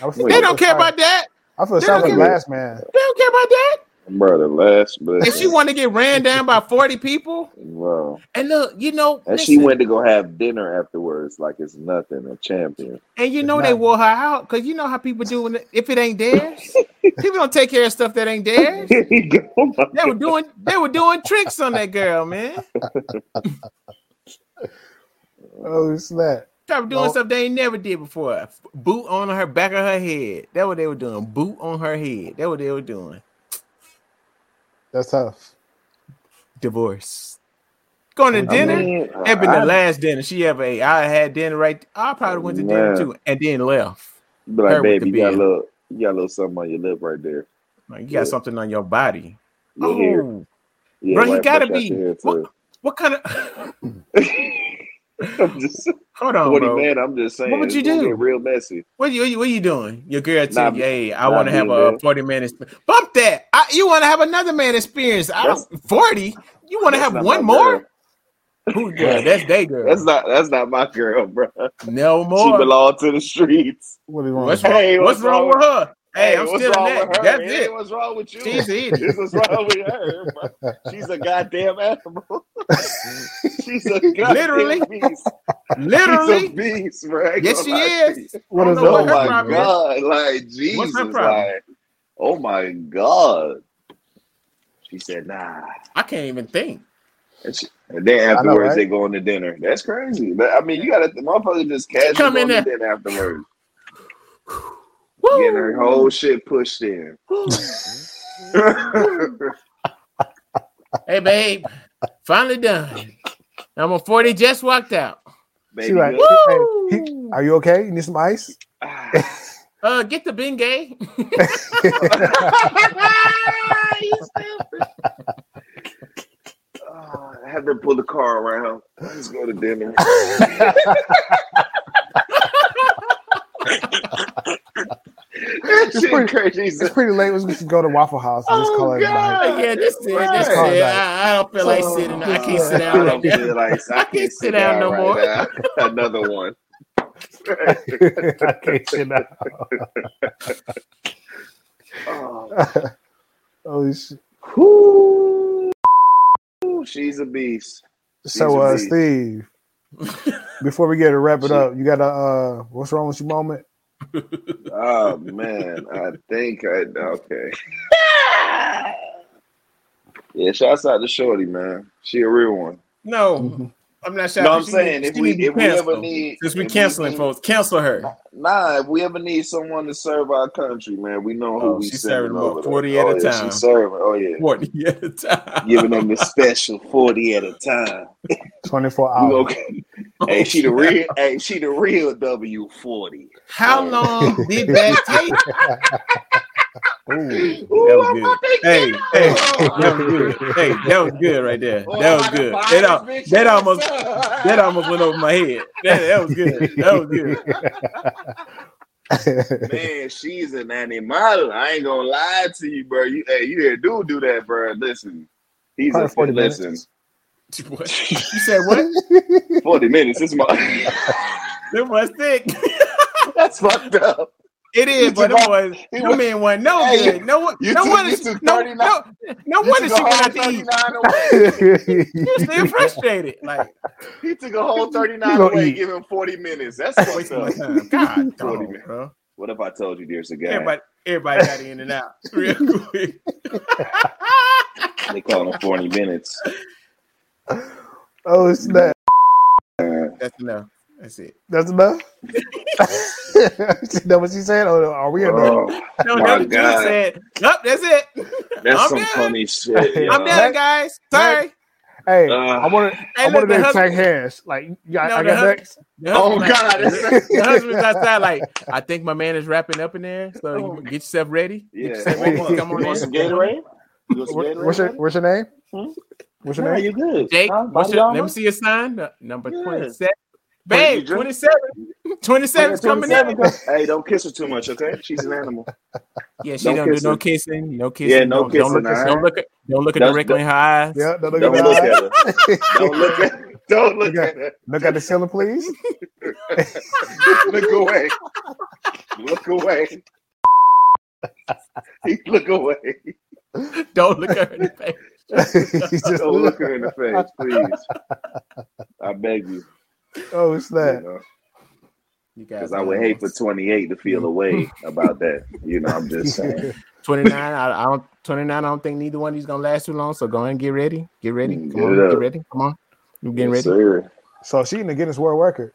they don't care about that. I feel sorry for the last man. They don't care about that. Bro, the last man. And she wanted to get ran down by 40 people. Wow. And look, you know. And listen, she went to go have dinner afterwards like it's nothing, a champion. And you know they wore her out because you know how people do when, if it ain't theirs. People don't take care of stuff that ain't theirs. They were doing tricks on that girl, man. Oh, snap. Stop doing stuff they ain't never did before. Boot on her back of her head. That's what they were doing. Boot on her head. That's what they were doing. That's tough. Divorce. Going to dinner. That'd been the last dinner she ever ate. I had dinner right. I probably went to dinner too and then left. But like, baby, you got a little something on your lip right there. Like, you got something on your body. Your hair. Yeah, bro, you gotta be. What kind of? I'm just, hold on, bro. Man, I'm just saying. What would you do? Real messy. What are you doing? Your girl tell you, hey, I want to have a 40-man experience. Bump that. You want to have another man experience. 40? You want to have one more? Ooh, yeah, that's they girl. That's not my girl, bro. No more. She belongs to the streets. What is wrong? What's wrong with her? Hey, I'm still that. That's it. What's wrong with you? She's eating. This is wrong with her, bro. She's a goddamn animal. She's a goddamn beast. Literally, she's a beast, bro. Yes, she is. What is wrong? Oh my god! Like Jesus, what's her problem? Like oh my god. She said, "Nah, I can't even think." And then afterwards, they go on to dinner. That's crazy. But, I mean, you got to motherfucker just casually come in there dinner afterwards. Woo! Getting her whole shit pushed in. Hey, babe, finally done. Number 40 just walked out. Baby, like, hey, are you okay? You need some ice? Get the Bengay. You stupid. Have them pull the car around. Let's go to dinner. It's pretty late. Let's just go to Waffle House and just call it night. Yeah, that's it. I don't feel like sitting. I can't sit down. I can't sit down no more. Right another one. I can't sit down. Holy shit! Whoo! She's a beast. So, Steve. Before we get to wrap it up, you got a what's wrong with your moment? Oh man, okay. Yeah, shouts out to Shorty, man. She a real one. No, I'm not shouting. No, I'm saying if we ever need, since we canceling folks, cancel her. Nah, if we ever need someone to serve our country, man, we know who we serving. 40 at a time. She serving. Oh yeah, 40 at a time. Giving them the special 40 at a time. 24 hours. Okay. Hey, she the real. Hey, she the real W40. How long did that take? Hey, that was good right there. That was good. That almost went over my head. That was good. Man, she's an animal. I ain't gonna lie to you, bro. You hear a dude do that, bro? Listen, he's a 40 listen. What? You said what? 40 minutes. It's my. It was thick. That's fucked up. It is, but the man wasn't no good. No wonder she went out to eat. She's still frustrated. Like he took a whole 39 away, giving 40 minutes. That's what's up. God, 40 minutes. Bro. What if I told you there's a guy? Everybody got in and out real quick. They call him 40 minutes. Oh, it's that. That's enough. That's it. That's enough. You know what she said? Oh, are we? No, said, nope, that's it. That's some funny shit. Yeah. I'm down, guys. Sorry. Hey, I wanted to take hands. Like, I got next. Oh God! The husband's outside. Like, I think my man is wrapping up in there. So you get yourself ready. Yeah. Come on. What's your name? What's your name? You good, Jake? Let me see your sign. Number 27. Babe, 27. 27's coming in. Hey, don't kiss her too much, okay? She's an animal. Yeah, she don't do no kissing. Yeah, no kissing. Don't look at her wrinkling in her eyes. Yeah, don't look at her. Don't look at her. Look at the ceiling, please. Look away. Look away. Look away. Don't look at her in the face. Don't look her in the face, please. I beg you. Oh, it's that. Because I would hate for 28 to feel a way about that. You know, I'm just saying. 29, I don't think neither one of these gonna last too long. So go ahead and get ready. Get ready. Come on, get ready. You getting ready? Sir. So she in the Guinness World Record.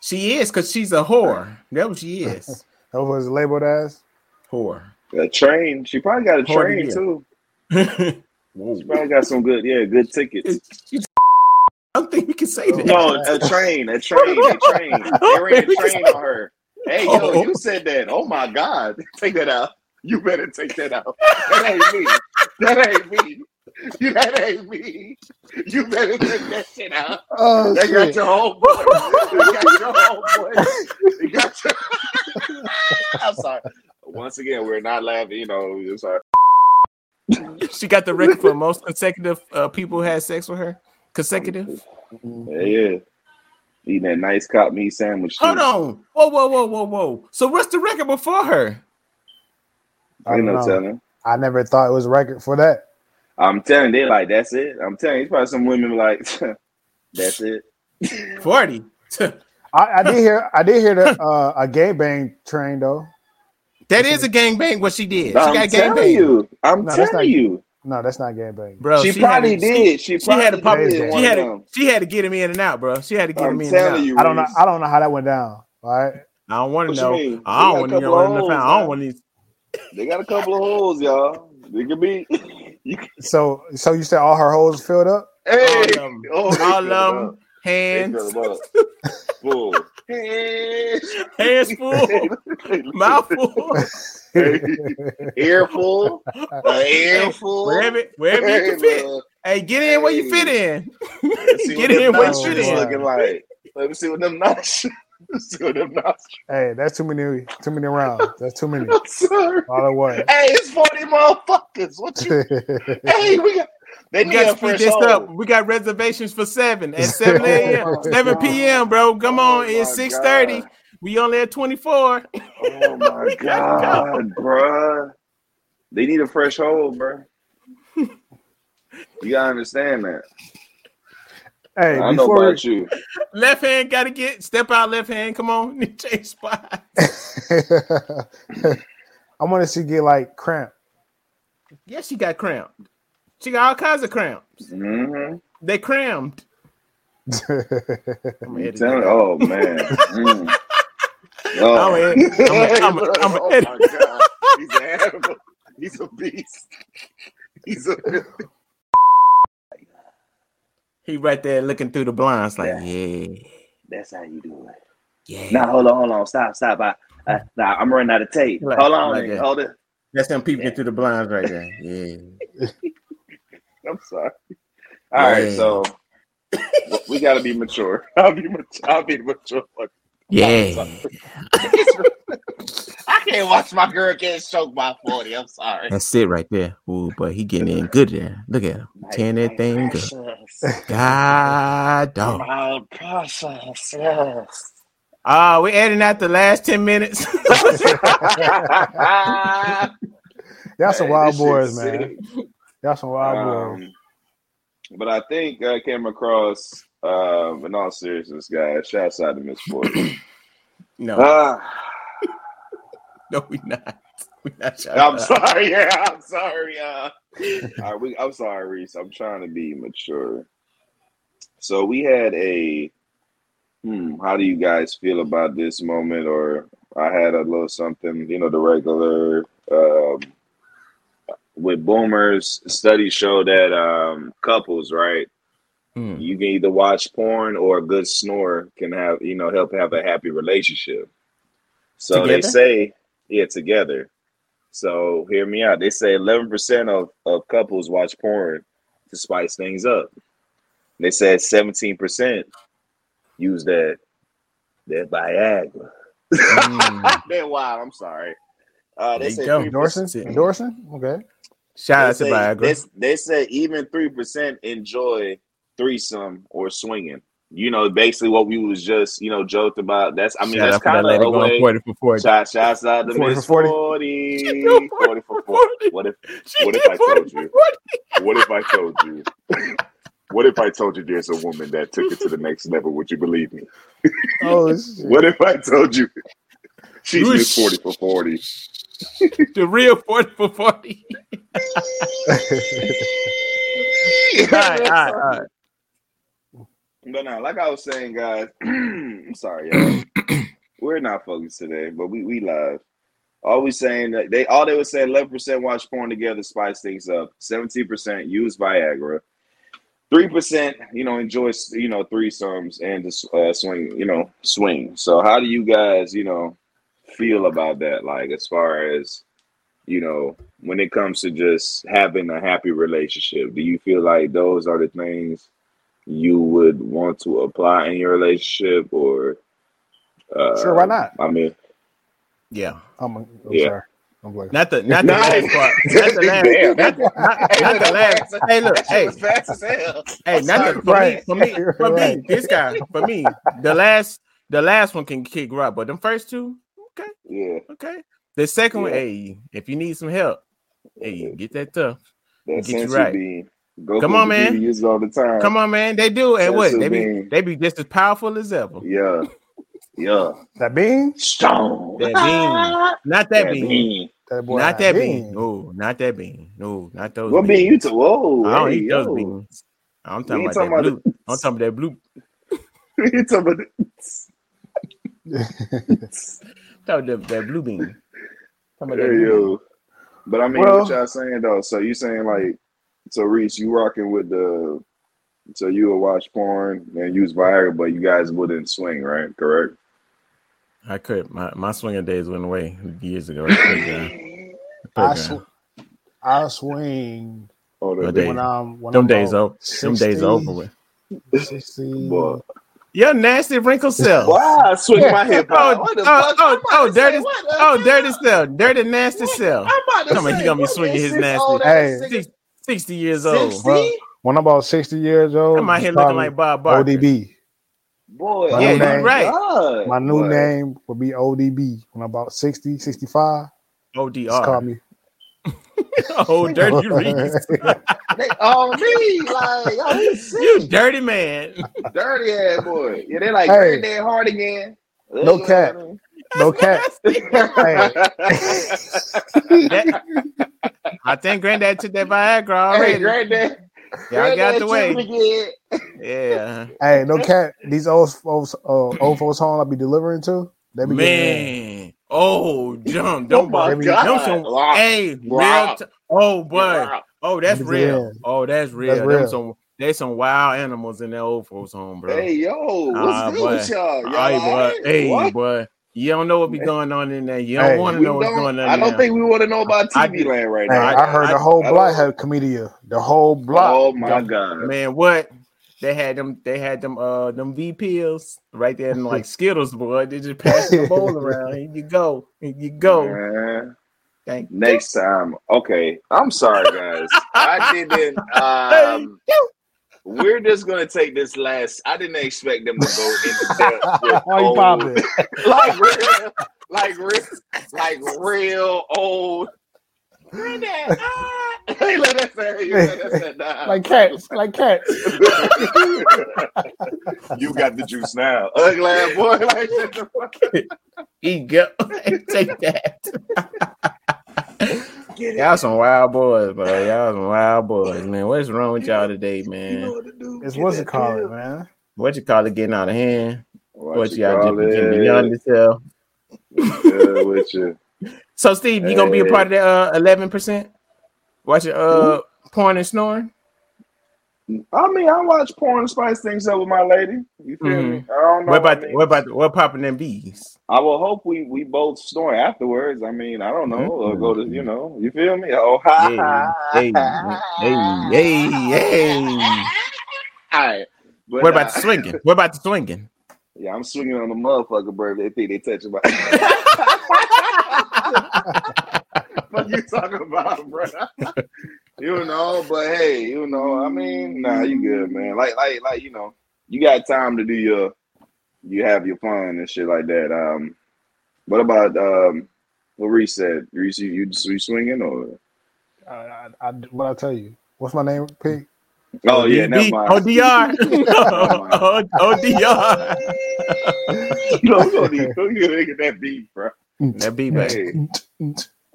She is, because she's a whore. That's what she is. That was labeled as whore. A train. She probably got a train too. She probably got some good tickets. I don't think we can say that. No, a train. They ran a train on her. Hey, yo, you said that. Oh, my God. Take that out. You better take that out. That ain't me. You better take that shit out. Oh, they got your homeboy. I'm sorry. Once again, we're not laughing. You know, I'm sorry. She got the record for most consecutive people who had sex with her. Consecutive? Yeah. Eating that nice cop meat sandwich. Hold on. Whoa. So what's the record before her? I don't know. I never thought it was a record for that. I'm telling you, that's it. I'm telling you, it's probably some women that's it. 40. I did hear the a gangbang train though. That is a gangbang what she did. I'm telling you. No, that's not gangbang. Bro, she probably did. She had to get him in and out, bro. She had to get him in and out. You, I don't know how that went down. All right. I don't want to know. I don't want to know. I don't want these. They got a couple of holes, y'all. They could be. So you said all her holes filled up? Hey, all them hands. Full. Hands full, mouth full, earful. Wherever you fit. Hey, get in where you fit in. Get in where you fit in. Looking like. Let me see what them nuts. Hey, that's too many rounds. That's too many. Sorry. All the way. Hey, it's 40 motherfuckers. What you? Hey, we got. We got to speed this up. We got reservations for 7 at 7 a.m., 7 p.m., bro. Come on, it's 6:30. We only at 24. Oh, my God, bro. They need a fresh hold, bro. You got to understand that. Hey, I know about you. Left hand got to step out left hand. Come on, change spots. I want to see you get, cramped. Yeah, she got cramped. She got all kinds of cramps. Mm-hmm. They crammed. Oh, man. Mm. Oh, I'm my God. He's an animal. He's a beast. He right there looking through the blinds That's how you do it. Yeah. Now, hold on. Stop. I'm running out of tape. Hold on. That's them peeping through the blinds right there. Yeah. I'm sorry. All right, so we gotta be mature. I'll be mature. Yeah. I can't watch my girl get choked by 40. I'm sorry. That's it right there. Ooh, but he getting in good there. Look at him tearing that thing up. God, dog. My precious, yes. Oh, we're adding out the last 10 minutes. Y'all some wild boys, man. Sick. That's a wild one. But I think I came across, in all seriousness, guys, shouts out to Miss Fortune. No. No, we not. We not shouting out. I'm sorry. All right, I'm sorry, Reese. I'm trying to be mature. So we had a How do you guys feel about this moment? Or I had a little something, you know, the regular with boomers. Studies show that couples, right? You can either watch porn or a good snore can have, you know, help have a happy relationship. So together? They say, yeah, together. So hear me out. They say 11% of couples watch porn to spice things up. They said 17% use that Viagra. That wild. I'm sorry. They said endorsing. Okay. Shout out to Viagra. They said even 3% enjoy threesome or swinging. You know, basically what we was just, you know, joked about. That's, I mean, shout that's kind of a way. 40 for 40. Shouts out to Miss 40. 40 for 40. What if I told you? What if I told you there's a woman that took it to the next level? Would you believe me? Oh, shit. What if I told you she's Miss 40 for 40? The real 40 for 40. All right. But no, like I was saying, guys, I'm sorry, y'all. We're not focused today, but we live. Always saying that they were saying 11% watch porn together, spice things up. 17% use Viagra. 3%, you know, enjoy, you know, threesomes and just swing. So how do you guys, you know, feel about that? Like, as far as, you know, when it comes to just having a happy relationship, do you feel like those are the things you would want to apply in your relationship? Or sure, why not? I mean, yeah, I'm sorry. I'm like, not the last part. Not the last. Damn. Not the last. Hey, look. Hey, fast as hell. Hey, for me, this guy. For me, the last one can kick rock, but them first two, okay, yeah, okay. The second one, hey, if you need some help, hey, get that tough. Get you right. Come on, man. They do. And what? They be just as powerful as ever. Yeah. That bean? Strong. That bean. Not that bean. Not that bean. No, not that bean. No, not those. What bean you to? Whoa. I don't eat those beans. I'm talking about that blue. I'm talking about that blue. You talking about that blue bean. But I mean, what y'all saying though? So you saying like, so Reese, you rocking with the, so you would watch porn and use Viagra, but you guys wouldn't swing, right? Correct? I could. My swinging days went away years ago. I swing. Oh, them days over with. 60. Boy. Your nasty wrinkle cell. Wow, I swing my hip. Dirty cell. Dirty nasty cell. Come on, he gonna be swinging his nasty. Hey. 60 years old. Bro, when I'm about 60 years old, I'm out here looking like Bob Barker. ODB. Boy, my you're right. God. My new name will be ODB. When I'm about 60, 65, ODR. Just call me. Oh, dirty Reese. They all me. Like, yo, you dirty man. Dirty ass boy. Yeah, they like, hey, they're hard again. No cap. No cap. I think Granddad took that Viagra already. Hey, Granddad. Y'all got the way. Yeah. Hey, no cat. These old folks home I be delivering to. They be man. Oh, jump. Don't bother me. Hey, real. Oh, boy. Oh, that's real. Oh, that's real. There's some wild animals in that old folks home, bro. Hey, yo. What's good with y'all? Hey, boy. You don't know what be going on in there. You don't want to know what's going on. I don't think we want to know about TV land right now. I heard the whole block had chlamydia. The whole block. Oh my God, man! What they had them V pills right there, and like Skittles, boy. They just pass the bowl around. Here you go. Man. Thank you. Next time, okay. I'm sorry, guys. I didn't. We're just gonna take this last. I didn't expect them to go into depth with old, like real old. Like cats. You got the juice now, ugly ass boy. Like he go take that. Y'all some wild boys, bro. Y'all some wild boys, man. What's wrong with y'all today, man? You know what it called, man? Getting out of hand? What y'all just getting beyond yourself. Yeah, with you. So, Steve, you gonna be a part of that 11%? Watching porn and snoring? I mean, I watch porn and spice things up with my lady. You feel me? I don't know. What about popping them bees? I will hope we both snore afterwards. I mean, I don't know. Or go to, you know, you feel me? Oh, hi. Hey. All right. But, what about the swinging? What about the swinging? Yeah, I'm swinging on the motherfucker birthday. They think they touching my What you talking about, bro? You know, but hey, you know, I mean, nah, you good, man. Like, you know, you got time to do you have your fun and shit like that. What about what Reese said? Reese, you swinging or? I what I tell you? What's my name, Pink? Oh yeah, never mind. ODR. ODR. Look at that beat, bro. That beat, man. Hey.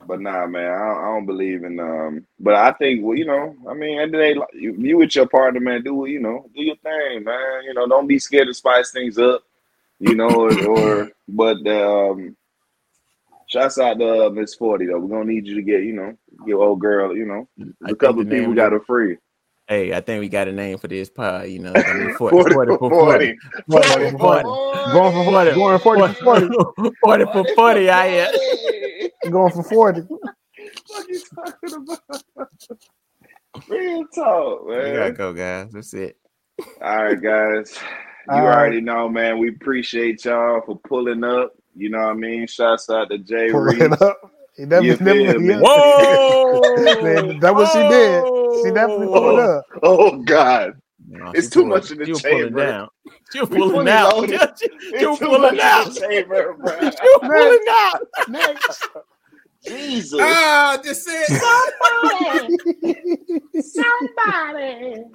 But nah, man, I don't believe in. But I think, well, you know, I mean, and they, you with your partner, man, do you know, do your thing, man. You know, don't be scared to spice things up. You know, but shouts out to Miss 40 though. We're gonna need you to get, you know, your old girl. You know, a couple of people got her free. Hey, I think we got a name for this pod, you know. I mean, 40 for 40. 40 for 40. Going for 40. 40 for 40 out here. Going for 40. What are you talking about? Real talk, man. We gotta go, guys. That's it. All right, guys. You already know, man. We appreciate y'all for pulling up. You know what I mean? Shouts out to Jay Reese. Whoa! That's what she did. She definitely pulled up. Oh God, no, it's too much in the chamber. You're pulling out. You're pulling out. You're pulling out. Next, Jesus. Just say somebody.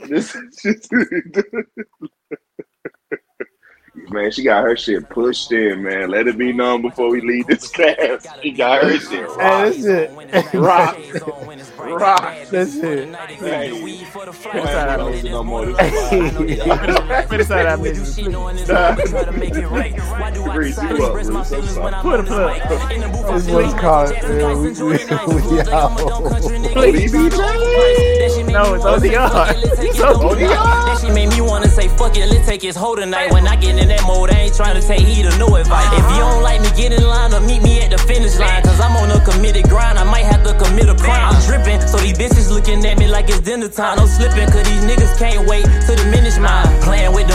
This is man, she got her shit pushed in, man. Let it be known before we leave this class. She got her shit rocked. Hey, that's it. Rock. That's it. Put it up. Mode, I ain't trying to take heed or no advice. If you don't like me, get in line or meet me at the finish line, cause I'm on a committed grind. I might have to commit a crime. I'm dripping, so these bitches looking at me like it's dinner time. No slipping, cause these niggas can't wait to diminish mine. Playing with them